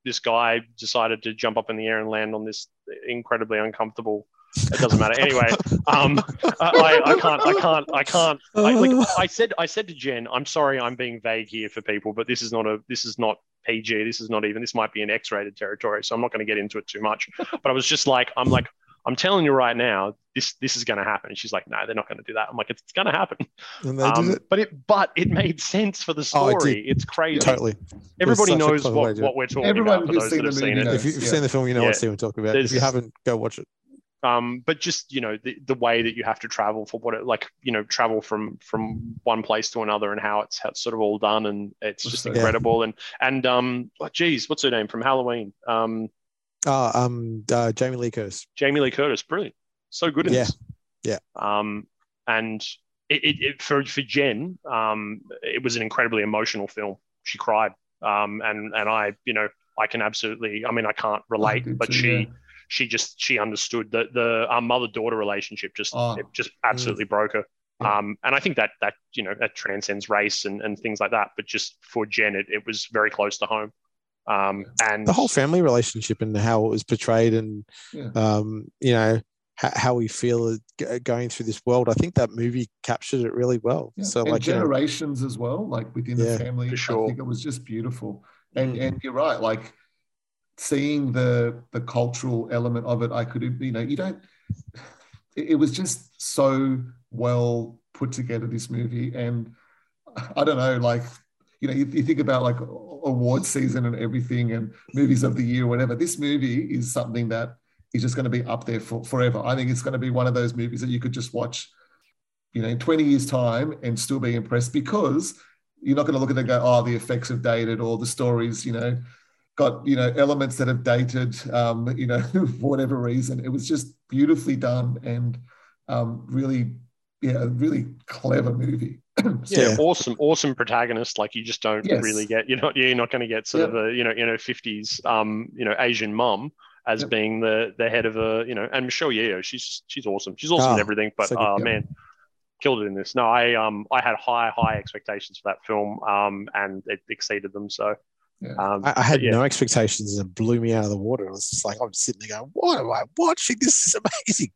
this guy decided to jump up in the air and land on this incredibly uncomfortable. It doesn't matter anyway. I said to Jen, I'm sorry, I'm being vague here for people, but this is not PG. This is not even. This might be an X-rated territory, so I'm not going to get into it too much. But I was just like, I'm telling you right now, this is going to happen. And she's like, no, they're not going to do that. I'm like, it's going to happen. And they did it. But it made sense for the story. Oh, it's crazy. Totally. Everybody knows what we're talking about. For those that have seen it. If you've seen the film, you know what we're talking about. If you haven't, go watch it. But just, the way that you have to travel for travel from one place to another, and how it's sort of all done, and it's just incredible. And what's her name from Halloween? Jamie Lee Curtis. Jamie Lee Curtis, brilliant, so good in this. Yeah. And it for Jen, it was an incredibly emotional film. She cried. And I can absolutely. I mean, I can't relate, but she. Yeah. She understood that our mother-daughter relationship just absolutely broke her. Yeah. And I think that transcends race and things like that. But just for Jen, it was very close to home. And the whole family relationship and how it was portrayed, and how we feel going through this world. I think that movie captured it really well. Yeah. So, and like generations as well, like within the family. For sure. I think it was just beautiful. And you're right, like. Seeing the cultural element of it, I could, it was just so well put together, this movie. And I don't know, like, you think about like award season and everything, and movies of the year, whatever. This movie is something that is just going to be up there for forever. I think it's going to be one of those movies that you could just watch, in 20 years' time and still be impressed, because you're not going to look at it and go, oh, the effects have dated, or the stories, got, elements that have dated, for whatever reason. It was just beautifully done, and a really clever movie. Awesome protagonist. Like, you just don't really get, you're not going to get sort of a, 50s, Asian mum as being the head of a, and Michelle Yeoh, she's awesome. She's awesome in everything, but, man, killed it in this. No, I had high expectations for that film, and it exceeded them. So yeah. I had no expectations, and it blew me out of the water. I was just like, I'm sitting there going, "What am I watching? This is amazing."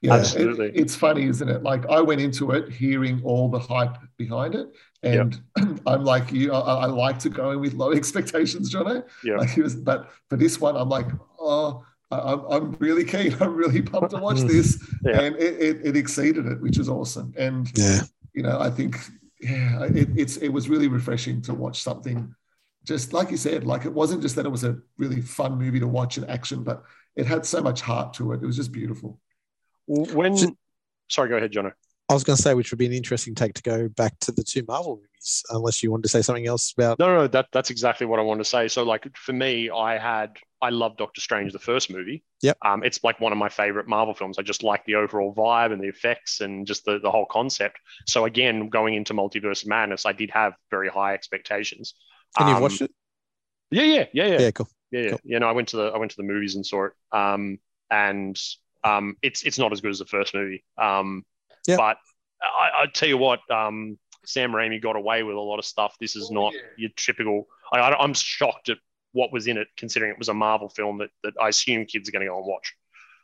Yeah, absolutely. It's funny, isn't it? Like, I went into it hearing all the hype behind it, and yep. I'm like you. I like to go in with low expectations, Jono. Yeah. Like, but for this one, I'm like, oh, I'm really keen. I'm really pumped to watch this, yeah. And it exceeded it, which is awesome. And you know, I think it was really refreshing to watch something. Just like you said, like, it wasn't just that it was a really fun movie to watch in action, but it had so much heart to it. It was just beautiful. Sorry, go ahead, Jono. I was going to say, which would be an interesting take to go back to the two Marvel movies, unless you wanted to say something else about... No, that's exactly what I wanted to say. So, like, for me, I loved Doctor Strange, the first movie. Yep. It's like one of my favorite Marvel films. I just like the overall vibe and the effects and just the whole concept. So, again, going into Multiverse of Madness, I did have very high expectations. And you've watched it? Yeah. Yeah, cool. Yeah. Cool. Yeah, no, I went to the movies and saw it. It's not as good as the first movie. But I tell you what, Sam Raimi got away with a lot of stuff. This is not your typical. I'm shocked at what was in it, considering it was a Marvel film that I assume kids are going to go and watch.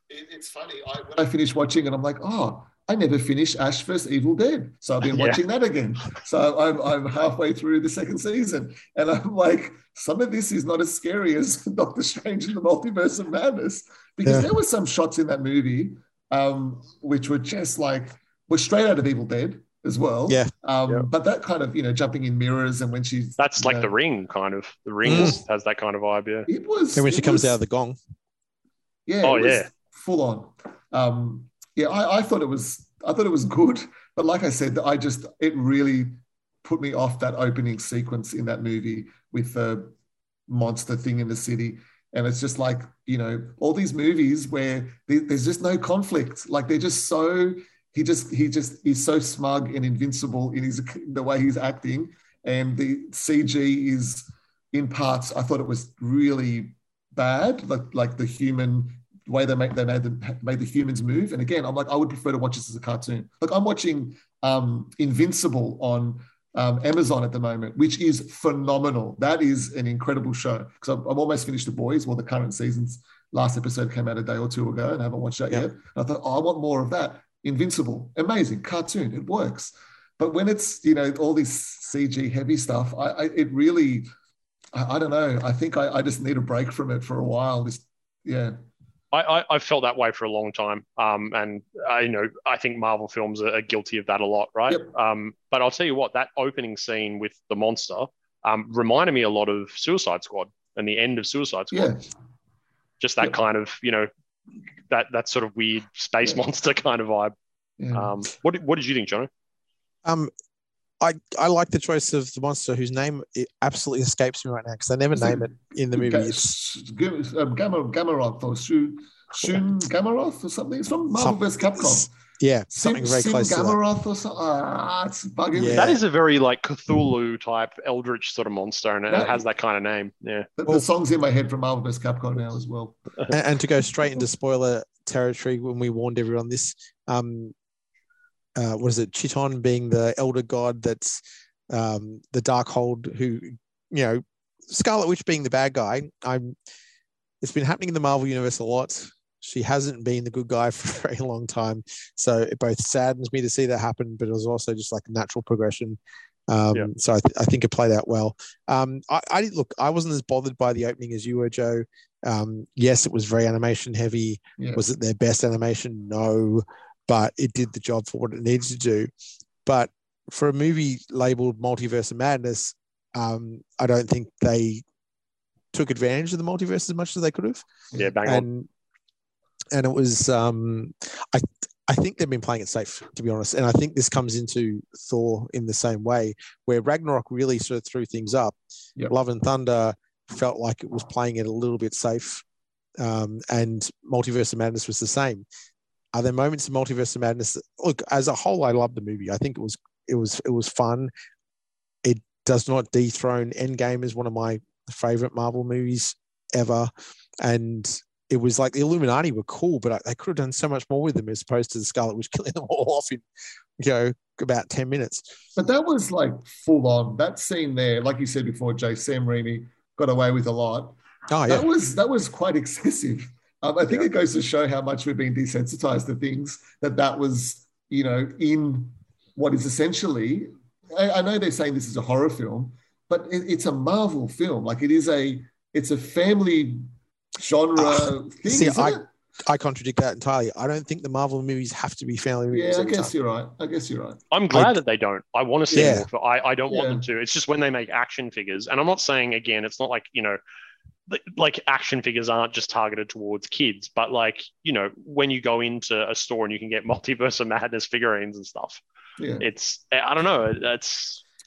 It's funny. When I finished watching it, I'm like, oh, I never finished Ash vs. Evil Dead, so I've been watching that again. So I'm halfway through the second season, and I'm like, some of this is not as scary as Doctor Strange in the Multiverse of Madness, because there were some shots in that movie which were just like, were straight out of Evil Dead as well. Yeah. But that kind of, you know, jumping in mirrors, and when she's... That's like The Ring, kind of. The Ring has that kind of vibe, yeah. It was... And when she comes out of the gong. Yeah. Oh, yeah. Full on. Yeah, I thought it was good, but like I said, it really put me off that opening sequence in that movie with the monster thing in the city, and it's just like, you know, all these movies where there's just no conflict, like they're just so he just is so smug and invincible in the way he's acting, and the CG is in parts. I thought it was really bad, like the human. The way they made the humans move. And again, I'm like, I would prefer to watch this as a cartoon. Like, I'm watching Invincible on Amazon at the moment, which is phenomenal. That is an incredible show. Because I'm almost finished The Boys. Well, the current season's last episode came out a day or two ago, and I haven't watched that yet. And I thought, I want more of that. Invincible, amazing cartoon. It works. But when it's, you know, all this CG heavy stuff, I don't know. I think I just need a break from it for a while. I felt that way for a long time, and I think Marvel films are guilty of that a lot, right? Yep. But I'll tell you what, that opening scene with the monster reminded me a lot of Suicide Squad and the end of Suicide Squad. Yeah. Just that kind of, you know, that sort of weird space monster kind of vibe. Yeah. What did you think, Jono? I like the choice of the monster whose name it absolutely escapes me right now because they never name it in the movie. Gamorot or Shun Gamorot or something. It's from Marvel vs. Capcom. Yeah, something very close to that. Gamorot or something. It's bugging me. That is a very like Cthulhu-type, eldritch sort of monster, and it has that kind of name. Yeah, the song's in my head from Marvel vs. Capcom now as well. And to go straight into spoiler territory, when we warned everyone this, what is it? Chiton being the elder god that's the Darkhold, who, you know, Scarlet Witch being the bad guy. It's been happening in the Marvel Universe a lot. She hasn't been the good guy for a very long time. So it both saddens me to see that happen, but it was also just like a natural progression. So I think it played out well. I wasn't as bothered by the opening as you were, Joe. Yes, it was very animation heavy. Yeah. Was it their best animation? No. But it did the job for what it needs to do. But for a movie labelled Multiverse of Madness, I don't think they took advantage of the multiverse as much as they could have. Yeah, bang on. And it was, I think they've been playing it safe, to be honest. And I think this comes into Thor in the same way, where Ragnarok really sort of threw things up. Yep. Love and Thunder felt like it was playing it a little bit safe. And Multiverse of Madness was the same. Are there moments of Multiverse of Madness? Look, as a whole, I love the movie. I think it was fun. It does not dethrone Endgame as one of my favorite Marvel movies ever, and it was like the Illuminati were cool, but they could have done so much more with them as opposed to the Scarlet Witch killing them all off in, you know, about 10 minutes. But that was like full on. That scene there, like you said before, Jay, Sam Raimi got away with a lot. Oh, yeah. That was quite excessive. I think it goes to show how much we've been desensitized to things that was, you know, in what is essentially, I know they're saying this is a horror film, but it's a Marvel film. Like it's a family genre thing. See, I contradict that entirely. I don't think the Marvel movies have to be family movies. Yeah, I guess you're right. I'm glad that they don't. I want to see more, but I don't want them to. It's just when they make action figures, and I'm not saying, again, it's not like, you know, like action figures aren't just targeted towards kids, but like, you know, when you go into a store and you can get Multiverse of Madness figurines and stuff, it's, I don't know.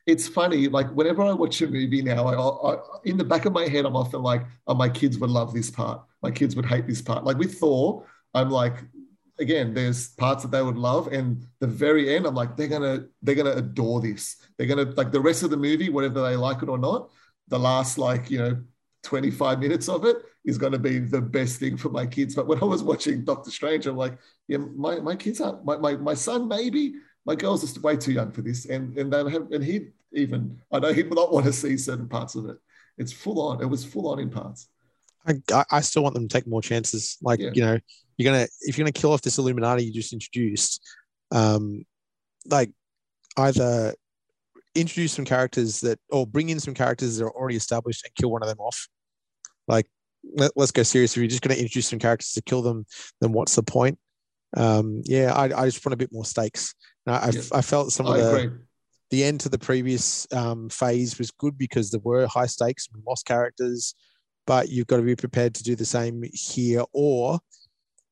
It's funny. Like whenever I watch a movie now, I in the back of my head, I'm often like, oh, my kids would love this part. My kids would hate this part. Like with Thor, I'm like, again, there's parts that they would love. And the very end, I'm like, they're going to adore this. They're going to like the rest of the movie, whether they like it or not, the last, like, you know, 25 minutes of it is going to be the best thing for my kids. But when I was watching Doctor Strange, I'm like, yeah, my kids aren't, my son maybe, my girl's just way too young for this. And he even, I know he would not want to see certain parts of it. It's full on. It was full on in parts. I still want them to take more chances. Like, you know, if you're gonna kill off this Illuminati you just introduced, like either introduce some characters that, or bring in some characters that are already established and kill one of them off. Like, let's go serious. If you're just going to introduce some characters to kill them, then what's the point? I just want a bit more stakes. And I felt some of the end to the previous phase was good because there were high stakes, we lost characters, but you've got to be prepared to do the same here. Or,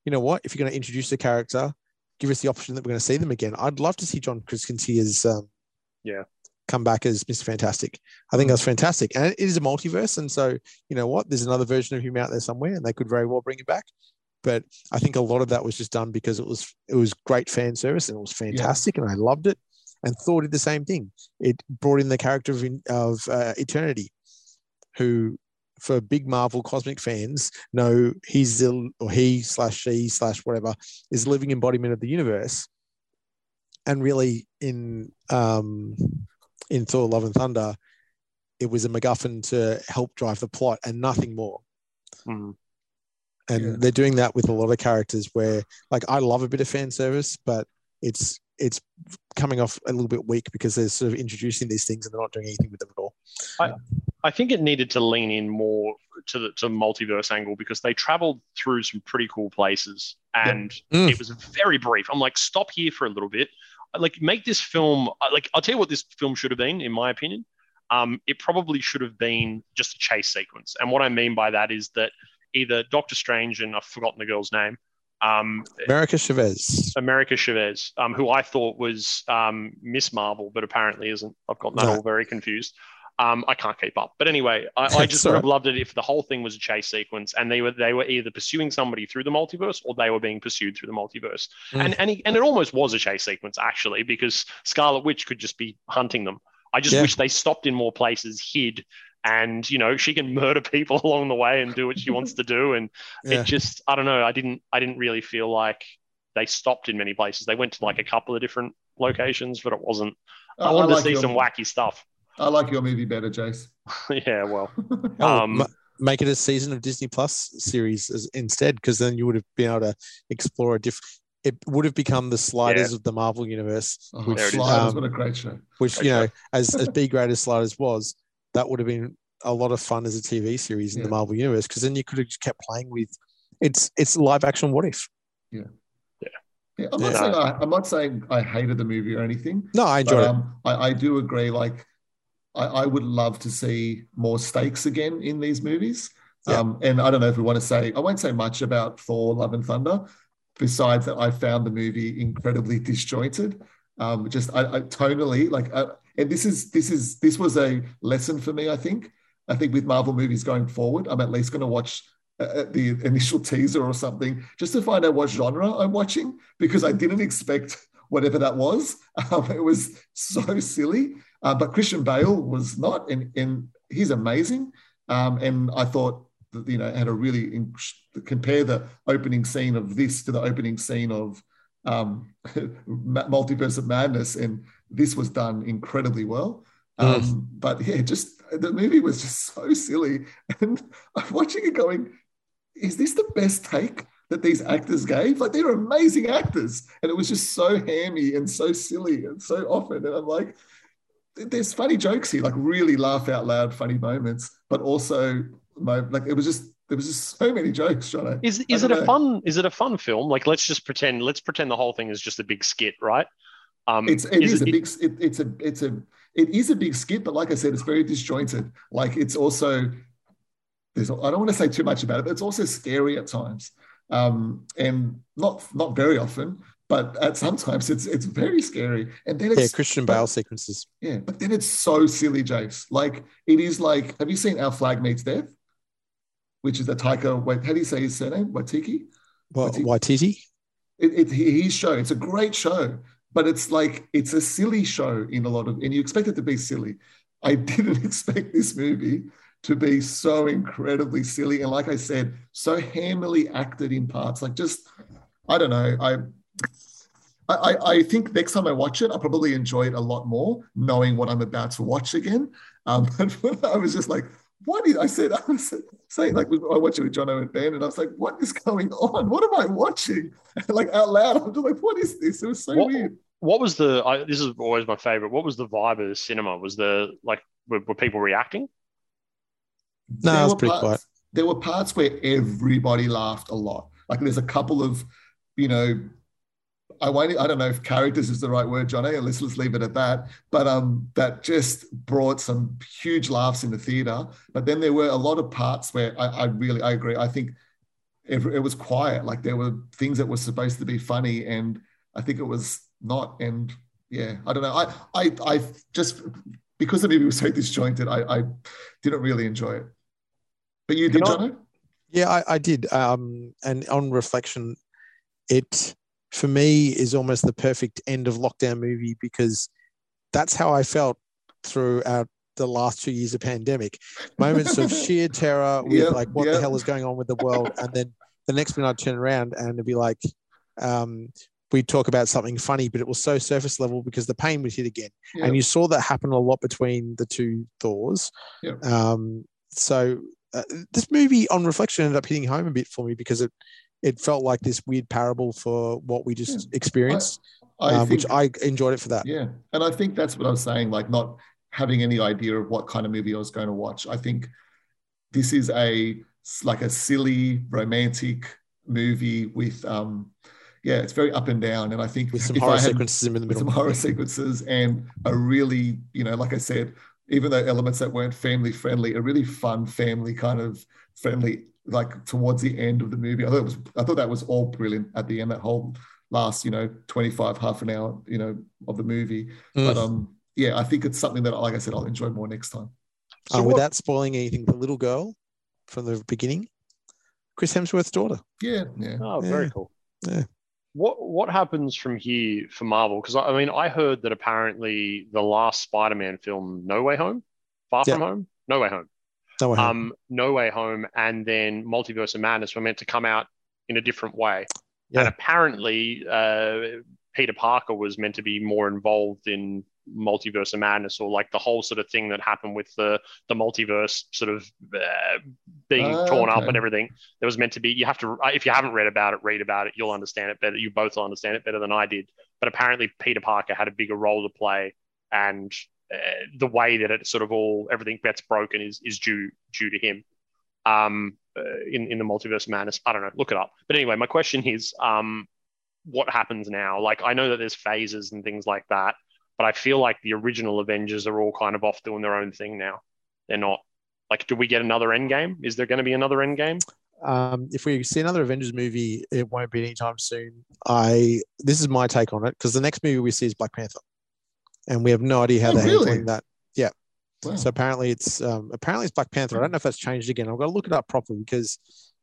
you know what, if you're going to introduce a character, give us the option that we're going to see them again. I'd love to see John Krasinski as come back as Mr. Fantastic. I think that's fantastic. And it is a multiverse. And so, you know what, there's another version of him out there somewhere and they could very well bring it back. But I think a lot of that was just done because it was great fan service and it was fantastic and I loved it. And Thor did the same thing. It brought in the character of Eternity, who for big Marvel cosmic fans know he/she/whatever is the living embodiment of the universe. And really in Thor Love and Thunder, it was a MacGuffin to help drive the plot and nothing more. Mm. And they're doing that with a lot of characters where, like, I love a bit of fan service, but it's coming off a little bit weak because they're sort of introducing these things and they're not doing anything with them at all. I think it needed to lean in more to the multiverse angle because they traveled through some pretty cool places and it was very brief. I'm like, stop here for a little bit. Like, make this film, like, I'll tell you what this film should have been, in my opinion. It probably should have been just a chase sequence. And what I mean by that is that either Doctor Strange, and I've forgotten the girl's name. America Chavez, who I thought was Miss Marvel, but apparently isn't. I've gotten that all very confused. I can't keep up. But anyway, I just would have loved it if the whole thing was a chase sequence and they were either pursuing somebody through the multiverse or they were being pursued through the multiverse. Mm. And it almost was a chase sequence, actually, because Scarlet Witch could just be hunting them. I just wish they stopped in more places, hid, and, you know, she can murder people along the way and do what she wants to do. And it just, I don't know, I didn't really feel like they stopped in many places. They went to like a couple of different locations, but it wasn't. I wanted to see some wacky stuff. I like your movie better, Jace. Yeah, well. Make it a season of Disney Plus series instead, because then you would have been able to explore it would have become the Sliders of the Marvel Universe. Oh, which, Sliders, what a great show. Which, great show. as B-grade as Sliders was, that would have been a lot of fun as a TV series in the Marvel Universe, because then you could have just kept playing with it's live action What If. Yeah. I'm not saying I hated the movie or anything. No, I enjoyed it. I do agree. Like, I would love to see more stakes again in these movies. Yeah. And I don't know if we want to say, I won't say much about Thor, Love and Thunder, besides that I found the movie incredibly disjointed. I tonally, like, and this was a lesson for me, I think. I think with Marvel movies going forward, I'm at least going to watch the initial teaser or something just to find out what genre I'm watching, because I didn't expect whatever that was. It was so silly. But Christian Bale was not, and he's amazing. And I thought you know, had a really compare the opening scene of this to the opening scene of Multiverse of Madness, and this was done incredibly well. But yeah, just the movie was just so silly, and I'm watching it going, is this the best take that these actors gave? Like, they're amazing actors, and it was just so hammy and so silly and so often, and I'm like, there's funny jokes here, like really laugh out loud funny moments, but also like it was just, there was just so many jokes, Jono. Is it a fun film? Like, let's pretend the whole thing is just a big skit, right? It is a big skit, but like I said, it's very disjointed. Like, it's also, I don't want to say too much about it, but it's also scary at times, and not very often, but at sometimes it's very scary. And then it's Christian Bale sequences. Yeah, but then it's so silly, Jace. Like, it is like, have you seen Our Flag Meets Death? Which is a Taika, how do you say his surname? Waititi? Waititi? His show. It's a great show, but it's like, it's a silly show in a lot of, and you expect it to be silly. I didn't expect this movie to be so incredibly silly. And like I said, so hammily acted in parts. Like, just, I don't know. I think next time I watch it, I'll probably enjoy it a lot more, knowing what I'm about to watch again. But I was just like, I was saying, like, I watched it with Jono and Ben, and I was like, what is going on? What am I watching? And like, out loud, I'm just like, what is this? It was so weird. What was this is always my favorite. What was the vibe of the cinema? Was were people reacting? No, it was pretty quiet. There were parts where everybody laughed a lot. Like, there's a couple of, you know, I don't know if characters is the right word, Johnny, and let's leave it at that. But that just brought some huge laughs in the theater. But then there were a lot of parts where I agree. I think it was quiet. Like, there were things that were supposed to be funny, and I think it was not. And yeah, I don't know. I just, because the movie was so disjointed, I didn't really enjoy it. But you did, Johnny? Yeah, I did. And on reflection, it, for me, is almost the perfect end of lockdown movie, because that's how I felt throughout the last 2 years of pandemic. Moments of sheer terror with what the hell is going on with the world. And then the next minute I'd turn around and it'd be like, we'd talk about something funny, but it was so surface level because the pain would hit again. Yep. And you saw that happen a lot between the two Thors. Yep. So this movie on reflection ended up hitting home a bit for me, because it felt like this weird parable for what we just experienced, which I enjoyed it for that. Yeah, and I think that's what I was saying, like, not having any idea of what kind of movie I was going to watch. I think this is a silly, romantic movie with, it's very up and down. And I think with some horror sequences in the middle. Some horror sequences and a really, you know, like I said, even though elements that weren't family-friendly, a really fun family kind of friendly, like towards the end of the movie. I thought that was all brilliant at the end, that whole last, you know, 25, half an hour, you know, of the movie. But I think it's something that, like I said, I'll enjoy more next time. So without spoiling anything, the little girl from the beginning, Chris Hemsworth's daughter. Yeah. Yeah. Oh, very cool. Yeah. What happens from here for Marvel? Because, I mean, I heard that apparently the last Spider-Man film, No Way Home, and then Multiverse of Madness were meant to come out in a different way. Yeah. And apparently Peter Parker was meant to be more involved in Multiverse of Madness, or like the whole sort of thing that happened with the multiverse sort of being torn up and everything. There was meant to be, you have to, if you haven't read about it, you'll understand it better. You both will understand it better than I did. But apparently Peter Parker had a bigger role to play, and the way that it sort of all, everything gets broken is due to him in the Multiverse of Madness. I don't know, look it up. But anyway, my question is, what happens now? Like, I know that there's phases and things like that, but I feel like the original Avengers are all kind of off doing their own thing now. They're not, like, do we get another Endgame? Is there going to be another Endgame? If we see another Avengers movie, it won't be anytime soon. This is my take on it, because the next movie we see is Black Panther. And we have no idea how they're handling that. Yeah. Wow. So apparently it's Black Panther. I don't know if that's changed again. I've got to look it up properly because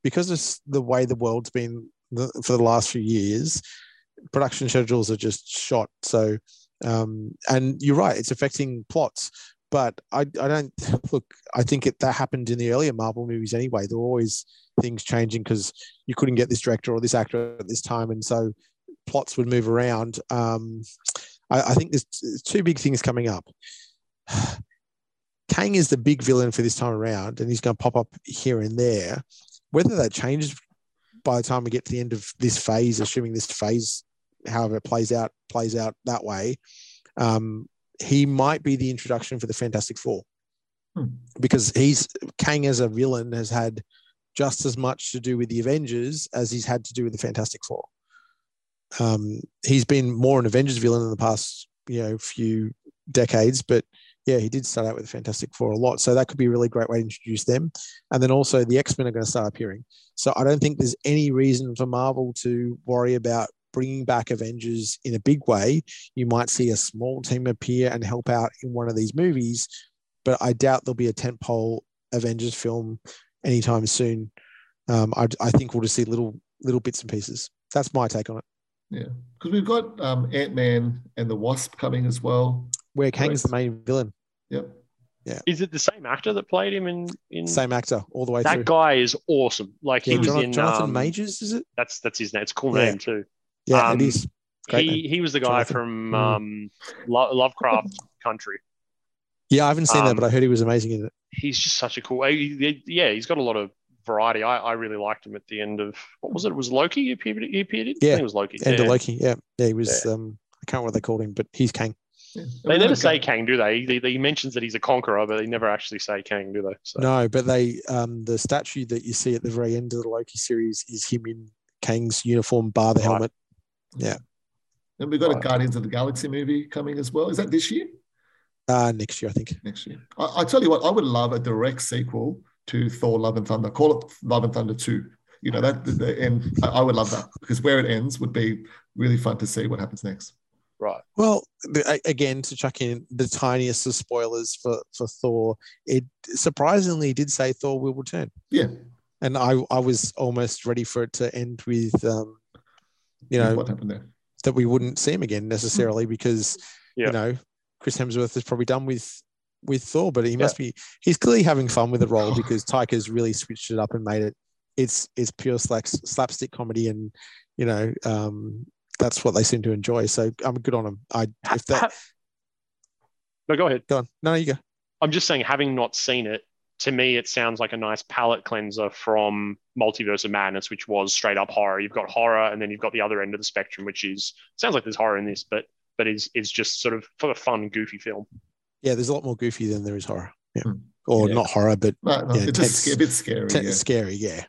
of the way the world's been for the last few years, production schedules are just shot. So, and you're right, it's affecting plots. But I don't look. I think that happened in the earlier Marvel movies anyway. There were always things changing because you couldn't get this director or this actor at this time, and so plots would move around. I think there's two big things coming up. Kang is the big villain for this time around, and he's going to pop up here and there. Whether that changes by the time we get to the end of this phase, assuming this phase, however it plays out that way. He might be the introduction for the Fantastic Four because Kang as a villain has had just as much to do with the Avengers as he's had to do with the Fantastic Four. He's been more an Avengers villain in the past, few decades, but yeah, he did start out with the Fantastic Four a lot. So that could be a really great way to introduce them. And then also the X-Men are going to start appearing. So I don't think there's any reason for Marvel to worry about bringing back Avengers in a big way. You might see a small team appear and help out in one of these movies, but I doubt there'll be a tentpole Avengers film anytime soon. I think we'll just see little bits and pieces. That's my take on it. Yeah, because we've got Ant-Man and the Wasp coming as well, where Kang's the main villain. Yep. Yeah. Is it the same actor that played him in same actor all the way through? That guy is awesome. Like he was Jonathan Majors, is it? That's his name. It's a cool name too. Yeah, it is. He was the guy from Lovecraft Country. Yeah, I haven't seen that, but I heard he was amazing in it. He's just such a cool... Yeah, he's got a lot of variety. I really liked him at the end of... What was it? Was Loki he appeared in? Yeah, I think it was Loki. End of Loki, yeah. Yeah, he was... Yeah. I can't remember what they called him, but he's Kang. Yeah. They never say Kang, do they? He mentions that he's a conqueror, but they never actually say Kang, do they? So. No, but they the statue that you see at the very end of the Loki series is him in Kang's uniform, bar the helmet. Yeah. And we've got a Guardians of the Galaxy movie coming as well. Is that this year? Next year, I think. Next year. I tell you what, I would love a direct sequel to Thor Love and Thunder. Call it Love and Thunder 2. And I would love that because where it ends would be really fun to see what happens next. Right. Well, again, to chuck in the tiniest of spoilers for Thor, it surprisingly did say Thor will return. Yeah. And I was almost ready for it to end with... what happened there? That we wouldn't see him again necessarily because, Chris Hemsworth is probably done with Thor, but he must be, he's clearly having fun with the role because Taika's really switched it up and made it, it's pure slapstick comedy and, that's what they seem to enjoy. So I'm good on him. No, go ahead. Go on. No, you go. I'm just saying, having not seen it, to me, it sounds like a nice palate cleanser from Multiverse of Madness, which was straight up horror. You've got horror, and then you've got the other end of the spectrum, which is sounds like there's horror in this, but is just sort of fun, goofy film. Yeah, there's a lot more goofy than there is horror. Yeah, or not horror, but a bit scary. Scary, yeah.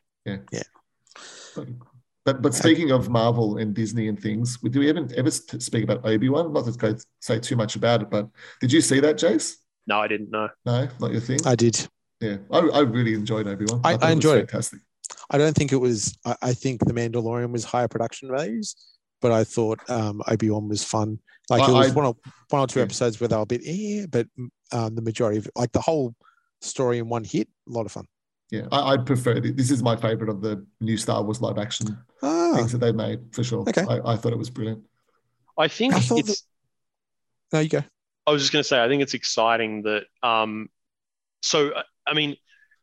But speaking of Marvel and Disney and things, do we ever speak about Obi-Wan? Not to say too much about it, but did you see that, Jace? No, I didn't. No, not your thing. I did. Yeah, I really enjoyed Obi-Wan. I enjoyed it. Fantastic. I don't think it was... I think The Mandalorian was higher production values, but I thought Obi-Wan was fun. Like it was one or two episodes where they were a bit... but the majority of... Like the whole story in one hit, a lot of fun. Yeah, I prefer... This is my favourite of the new Star Wars live action things that they made, for sure. Okay. I thought it was brilliant. No, you go. I was just going to say, I think it's exciting that... not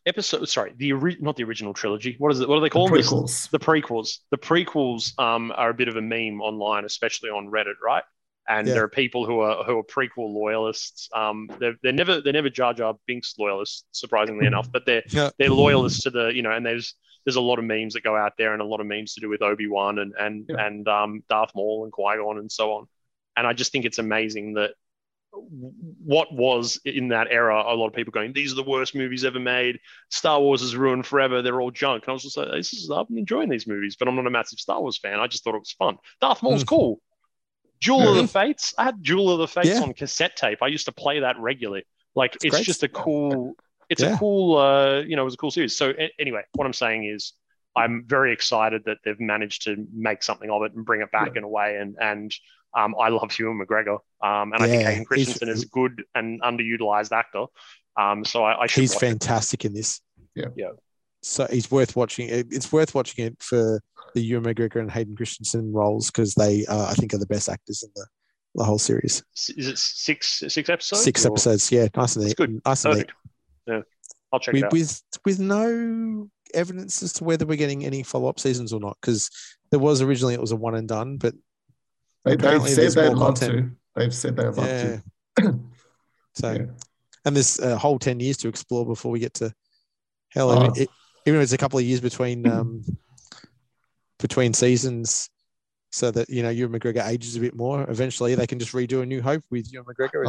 the original trilogy. What do they call them? The prequels. The prequels are a bit of a meme online, especially on Reddit, right? And there are people who are prequel loyalists. They're never Jar Jar Binks loyalists, surprisingly enough, but they're loyalists to the and there's a lot of memes that go out there and a lot of memes to do with Obi-Wan and Darth Maul and Qui-Gon and so on. And I just think it's amazing that what was in that era a lot of people going, these are the worst movies ever made, Star Wars is ruined forever, they're all junk. And I was just like, I've been enjoying these movies, but I'm not a massive Star Wars fan. I just thought it was fun. Darth Maul's cool. Duel of the Fates, I had Duel of the Fates on cassette tape. I used to play that regularly. Like it's just a cool it was a cool series. So anyway, what I'm saying is I'm very excited that they've managed to make something of it and bring it back in a way and I love Ewan McGregor, and I think Hayden Christensen is a good and underutilized actor. So he's fantastic in this. Yeah. So he's worth watching. It's worth watching it for the Ewan McGregor and Hayden Christensen roles because they, I think, are the best actors in the the whole series. Is it six episodes? Six episodes, yeah. Nice and neat. It's good. Nice and neat. Yeah. I'll check it out. With no evidence as to whether we're getting any follow-up seasons or not, because there was originally it was a one and done, but apparently they've said they'd love to. They've said they'd love to. So, yeah. And there's a whole 10 years to explore before we get to hell. Oh. I mean, even if it's a couple of years between seasons, so that Ewan McGregor ages a bit more. Eventually, they can just redo A New Hope with Ewan McGregor.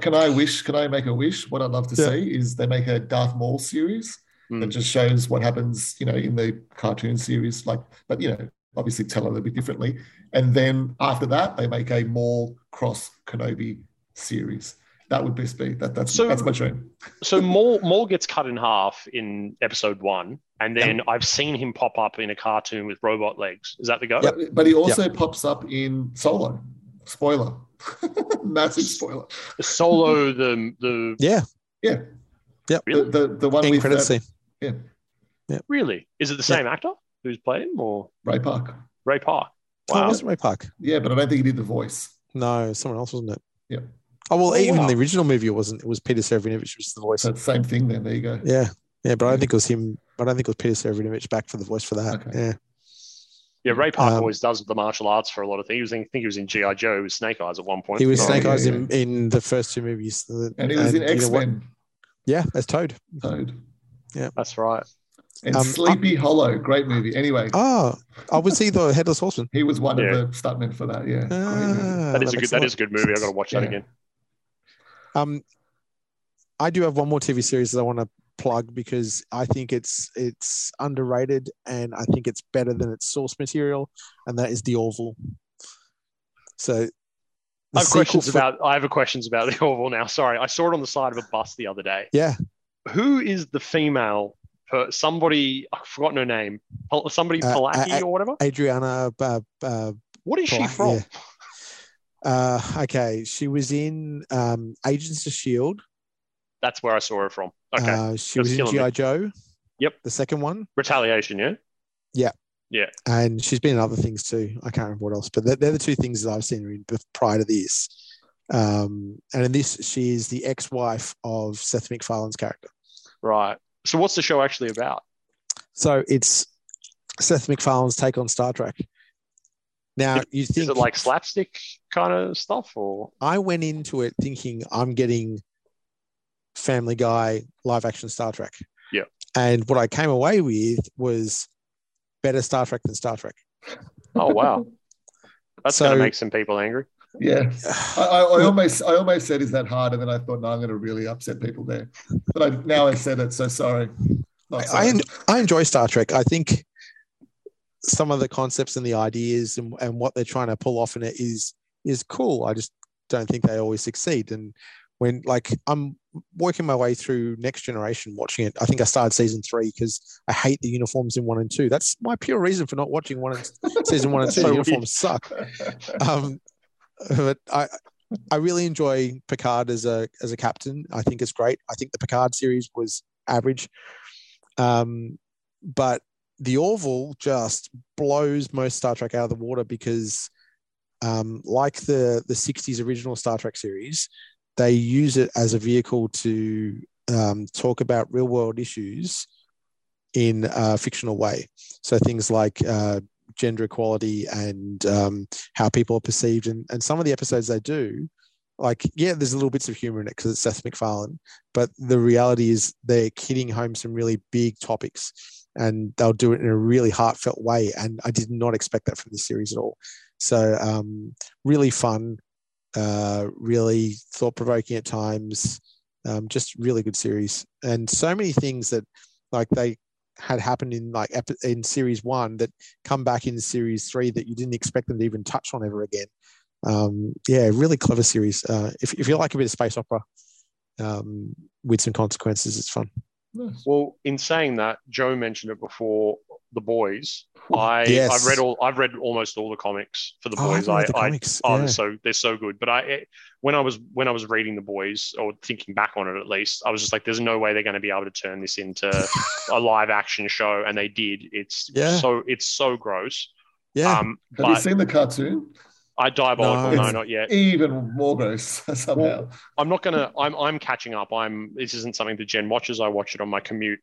Can I make a wish? What I'd love to see is they make a Darth Maul series that just shows what happens, in the cartoon series, obviously tell a little bit differently. And then after that, they make a Maul cross Kenobi series. That would best be that. That's my dream. So Maul gets cut in half in episode one, and then I've seen him pop up in a cartoon with robot legs. Is that the go? Yep. But he also pops up in Solo. Spoiler, massive spoiler. Solo, the really? the one in credits scene. Yeah, really? Is it the same actor who's played him, or Ray Park? Wow, it wasn't Ray Park. Yeah, but I don't think he did the voice. No, someone else, wasn't it? Yeah. Oh, well, even in the original movie, it wasn't. It was Peter Serafinovich, was the voice. So it's the same thing then. There you go. Yeah. Yeah, but I don't think it was him. I don't think it was Peter Serafinovich back for the voice for that. Okay. Yeah. Yeah, Ray Park always does the martial arts for a lot of things. I think he was in G.I. Joe. He was Snake Eyes at one point. He was Snake Eyes in the first two movies. And he was in X-Men. Yeah, as Toad. Yeah. That's right. And Sleepy Hollow, great movie. Anyway. Oh, I was he the Headless Horseman? He was one of the stuntmen for that, yeah. That is a good movie. I've got to watch that again. I do have one more TV series that I want to plug because I think it's underrated and I think it's better than its source material, and that is The Orville. So I have questions about The Orville now. Sorry, I saw it on the side of a bus the other day. Yeah, who is the female? Somebody I've forgotten her name. Somebody Palaki or whatever. Adriana. What is she from? Yeah. Okay, she was in Agents of S.H.I.E.L.D. That's where I saw her from. Okay. She was in G.I. Joe. Yep. The second one. Retaliation, yeah? Yeah. Yeah. And she's been in other things too. I can't remember what else, but they're the two things that I've seen her in prior to this. And in this, she is the ex-wife of Seth MacFarlane's character. Right. So what's the show actually about? So it's Seth MacFarlane's take on Star Trek. Now, you think, is it like slapstick kind of stuff? Or I went into it thinking I'm getting Family Guy live action Star Trek. Yeah. And what I came away with was better Star Trek than Star Trek. Oh, wow. That's going to make some people angry. Yeah. I almost said, is that hard? And then I thought, no, I'm going to really upset people there. But now I said it, so sorry. I enjoy Star Trek. I think some of the concepts and the ideas and what they're trying to pull off in it is cool. I just don't think they always succeed. And when I'm working my way through Next Generation, watching it, I think I started season 3 because I hate the uniforms in 1 and 2. That's my pure reason for not watching season 1 and 2. The uniforms suck. But I really enjoy Picard as a captain. I think it's great. I think the Picard series was average, but The Orville just blows most Star Trek out of the water because, like the 60s original Star Trek series, they use it as a vehicle to talk about real-world issues in a fictional way. So things like gender equality and how people are perceived. And some of the episodes they do, there's little bits of humor in it because it's Seth MacFarlane, but the reality is they're hitting home some really big topics. And they'll do it in a really heartfelt way. And I did not expect that from this series at all. So really fun, really thought-provoking at times, just really good series. And so many things that they had happened in series 1 that come back in series 3 that you didn't expect them to even touch on ever again. Really clever series. If you like a bit of space opera with some consequences, it's fun. Nice. Well, in saying that, Joe mentioned it before. The Boys. I've read almost all the comics for The Boys. They're so good. But when I was reading The Boys or thinking back on it, at least I was just like, "There's no way they're going to be able to turn this into a live action show," and they did. It's so gross. Yeah. Have you seen the cartoon? Diabolical. No, not yet. Even more gross somehow. Well, I'm catching up. This isn't something that Jen watches. I watch it on my commute,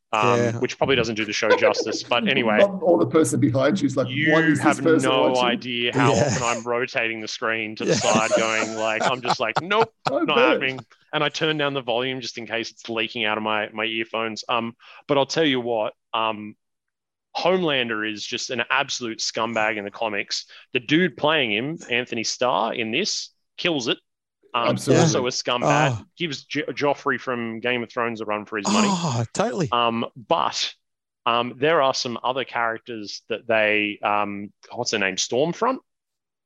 which probably doesn't do the show justice. But anyway, or the person behind you's like, you have no idea how often I'm rotating the screen to the side, going like, I'm just like, nope, not happening. And I turn down the volume just in case it's leaking out of my earphones. But I'll tell you what, Homelander is just an absolute scumbag in the comics. The dude playing him, Anthony Starr, in this, kills it. Also a scumbag. Gives Joffrey from Game of Thrones a run for his money. Oh, totally. But there are some other characters that they, what's her name, Stormfront?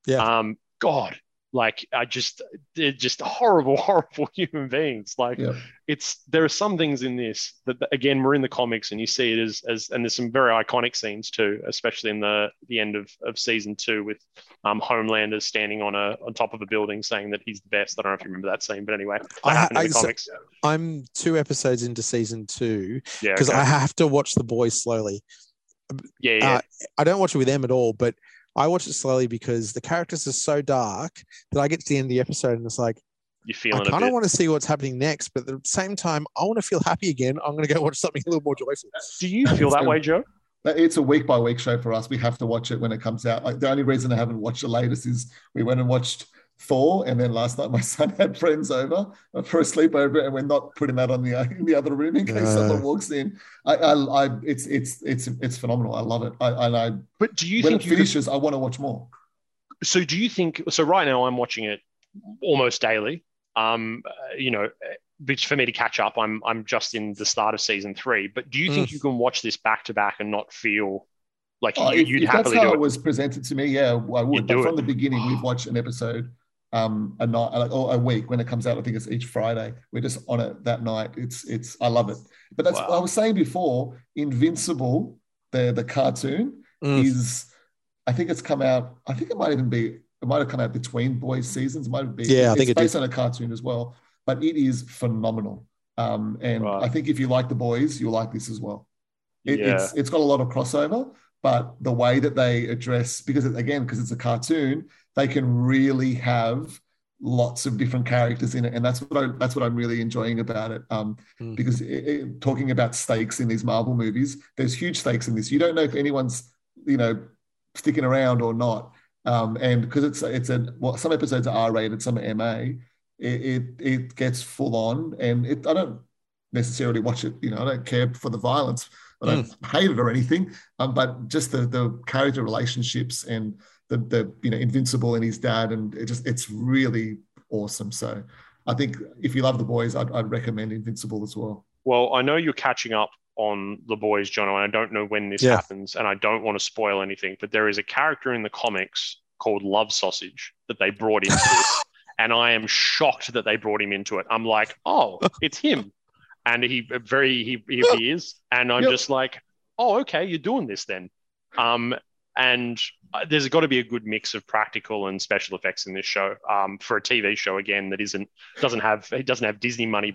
Yeah. God, like, they're just horrible, horrible human beings. Like, there are some things in this that, again, we're in the comics, and you see it as and there's some very iconic scenes too, especially in the end of season 2 with Homelander standing on top of a building saying that he's the best. I don't know if you remember that scene, but anyway, that happened in the comics. I'm 2 episodes into season 2 because I have to watch The Boys slowly. I don't watch it with them at all, but I watch it slowly because the characters are so dark that I get to the end of the episode and it's like, I kind of want to see what's happening next, but at the same time, I want to feel happy again. I'm going to go watch something a little more joyful. Do you feel that way, Joe? It's a week by week show for us. We have to watch it when it comes out. Like, the only reason I haven't watched the latest is we went and watched Thor, and then last night my son had friends over for a sleepover, and we're not putting that on in the other room in case someone walks in. It's phenomenal. I love it. But do you think it finishes? I want to watch more. So do you think? So right now I'm watching it almost daily. Which for me to catch up, I'm just in the start of season 3. But do you think you can watch this back to back and not feel? Like you'd happily do it. That's how it was presented to me. Yeah, I would. But from the beginning, we've watched an episode a night, or a week when it comes out. I think it's each Friday. We're just on it that night. It's. I love it. But that's what I was saying before. Invincible, the cartoon is. I think it's come out. I think it might even be. It might have come out between Boys seasons. It might have been. Yeah, I think it's based on a cartoon as well. But it is phenomenal. I think if you like The Boys, you'll like this as well. It's got a lot of crossover. But the way that they address, because it's a cartoon, they can really have lots of different characters in it, and that's what I'm really enjoying about it. Because talking about stakes in these Marvel movies, there's huge stakes in this. You don't know if anyone's sticking around or not, and because it's some episodes are R-rated, some are MA. It gets full on, and I don't necessarily watch it. I don't care for the violence. I don't hate it or anything, but just the character relationships and the Invincible and his dad, and it's really awesome. So I think if you love The Boys, I'd recommend Invincible as well. Well, I know you're catching up on The Boys, John, and I don't know when this happens, and I don't want to spoil anything, but there is a character in the comics called Love Sausage that they brought into this, and I am shocked that they brought him into it. I'm like, oh, it's him. And he is, and I'm just like, oh, okay, you're doing this then. And there's got to be a good mix of practical and special effects in this show for a TV show again that doesn't have Disney money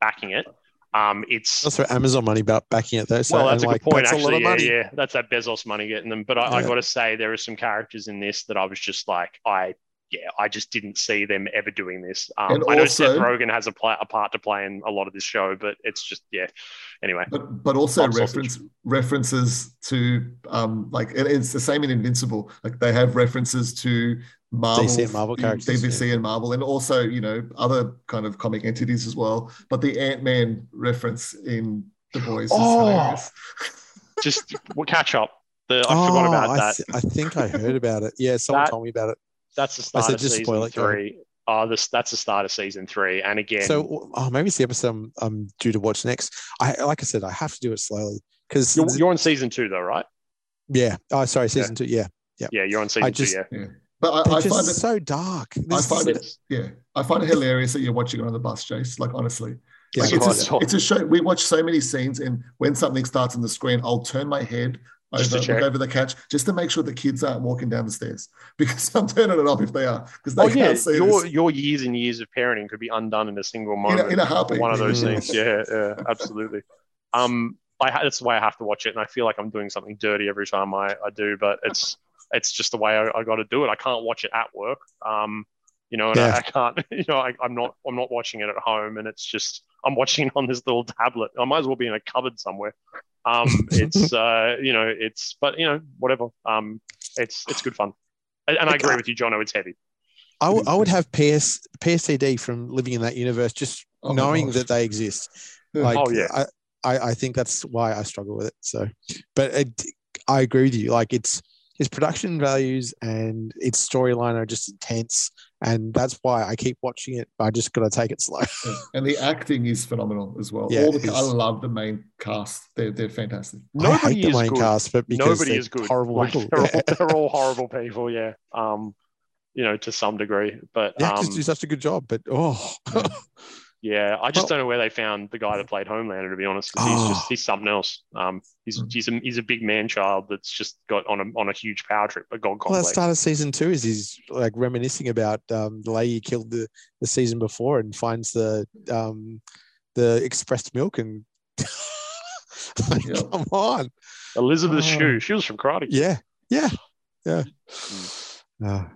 backing it. That's for Amazon money backing it though. So, well, that's a good point. That's actually, that's that Bezos money getting them. But I got to say, there are some characters in this that I was just like, I just didn't see them ever doing this. I know Seth Rogen has a part to play in a lot of this show, but it's just, anyway. But also references to, it's the same in Invincible. Like, they have references to Marvel. DC and Marvel characters. DVC and Marvel, and also, other kind of comic entities as well. But the Ant-Man reference in The Boys is hilarious. Just, we'll catch up. I forgot about that. I think I heard about it. Yeah, someone told me about it. That's the start of season 3. That's the start of season 3. And again... So maybe it's the episode I'm due to watch next. I have to do it slowly. Because you're on season 2 though, right? Yeah. Oh, sorry, season 2, Yeah, you're on season 2, But I find it so dark. I find it hilarious that you're watching it on the bus, Jace. Like, honestly. Yeah, like, it's a show. We watch so many scenes, and when something starts on the screen, I'll turn my head... Over the couch, just to make sure the kids aren't walking down the stairs, because I'm turning it off if they are, because they can't see your years and years of parenting could be undone in a single moment. In a heartbeat. One of those things. Yeah, absolutely. That's why I have to watch it, and I feel like I'm doing something dirty every time I do, but it's it's just the way I got to do it. I can't watch it at work. I can't, I'm not watching it at home, and it's just, I'm watching on this little tablet. I might as well be in a cupboard somewhere. Whatever. It's good fun. And I agree with you, Jono, it's heavy. I would have PSCD from living in that universe, just knowing that they exist. I think that's why I struggle with it. So, but I agree with you. Like, it's his production values and its storyline are just intense, and that's why I keep watching it. I just got to take it slow. Yeah. And the acting is phenomenal as well. Yeah, I love the main cast. They're fantastic. Nobody is the main cast, but because nobody is good. Horrible. Like, they're all horrible people. Yeah. To some degree, but the actors do such a good job. But I just don't know where they found the guy that played Homelander, to be honest, because he's something else. He's a big man child that's just got on a huge power trip. But God, that start of season 2 is he's like reminiscing about the lady he killed the season before, and finds the expressed milk and come on, Elizabeth Shue. She was from Karate. Yeah.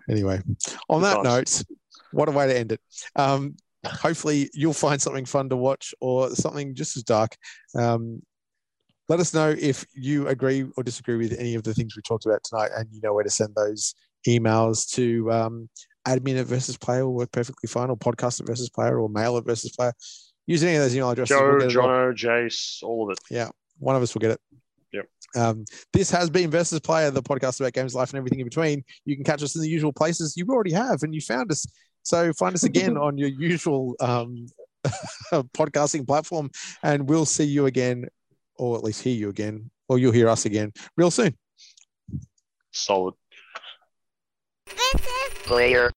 Anyway, on that note, what a way to end it. Hopefully you'll find something fun to watch, or something just as dark. Let us know if you agree or disagree with any of the things we talked about tonight, and you know where to send those emails to. Admin@VersusPlayer will work perfectly fine, or podcast@VersusPlayer, or mail@VersusPlayer. Use any of those email addresses. Joe, Jono, Jace, all of it. Yeah, one of us will get it. Yep. This has been Versus Player, the podcast about games, life, and everything in between. You can catch us in the usual places. You already have, and you found us. So find us again on your usual podcasting platform, and we'll see you again, or at least hear you again, or you'll hear us again real soon. Solid. Versus Player.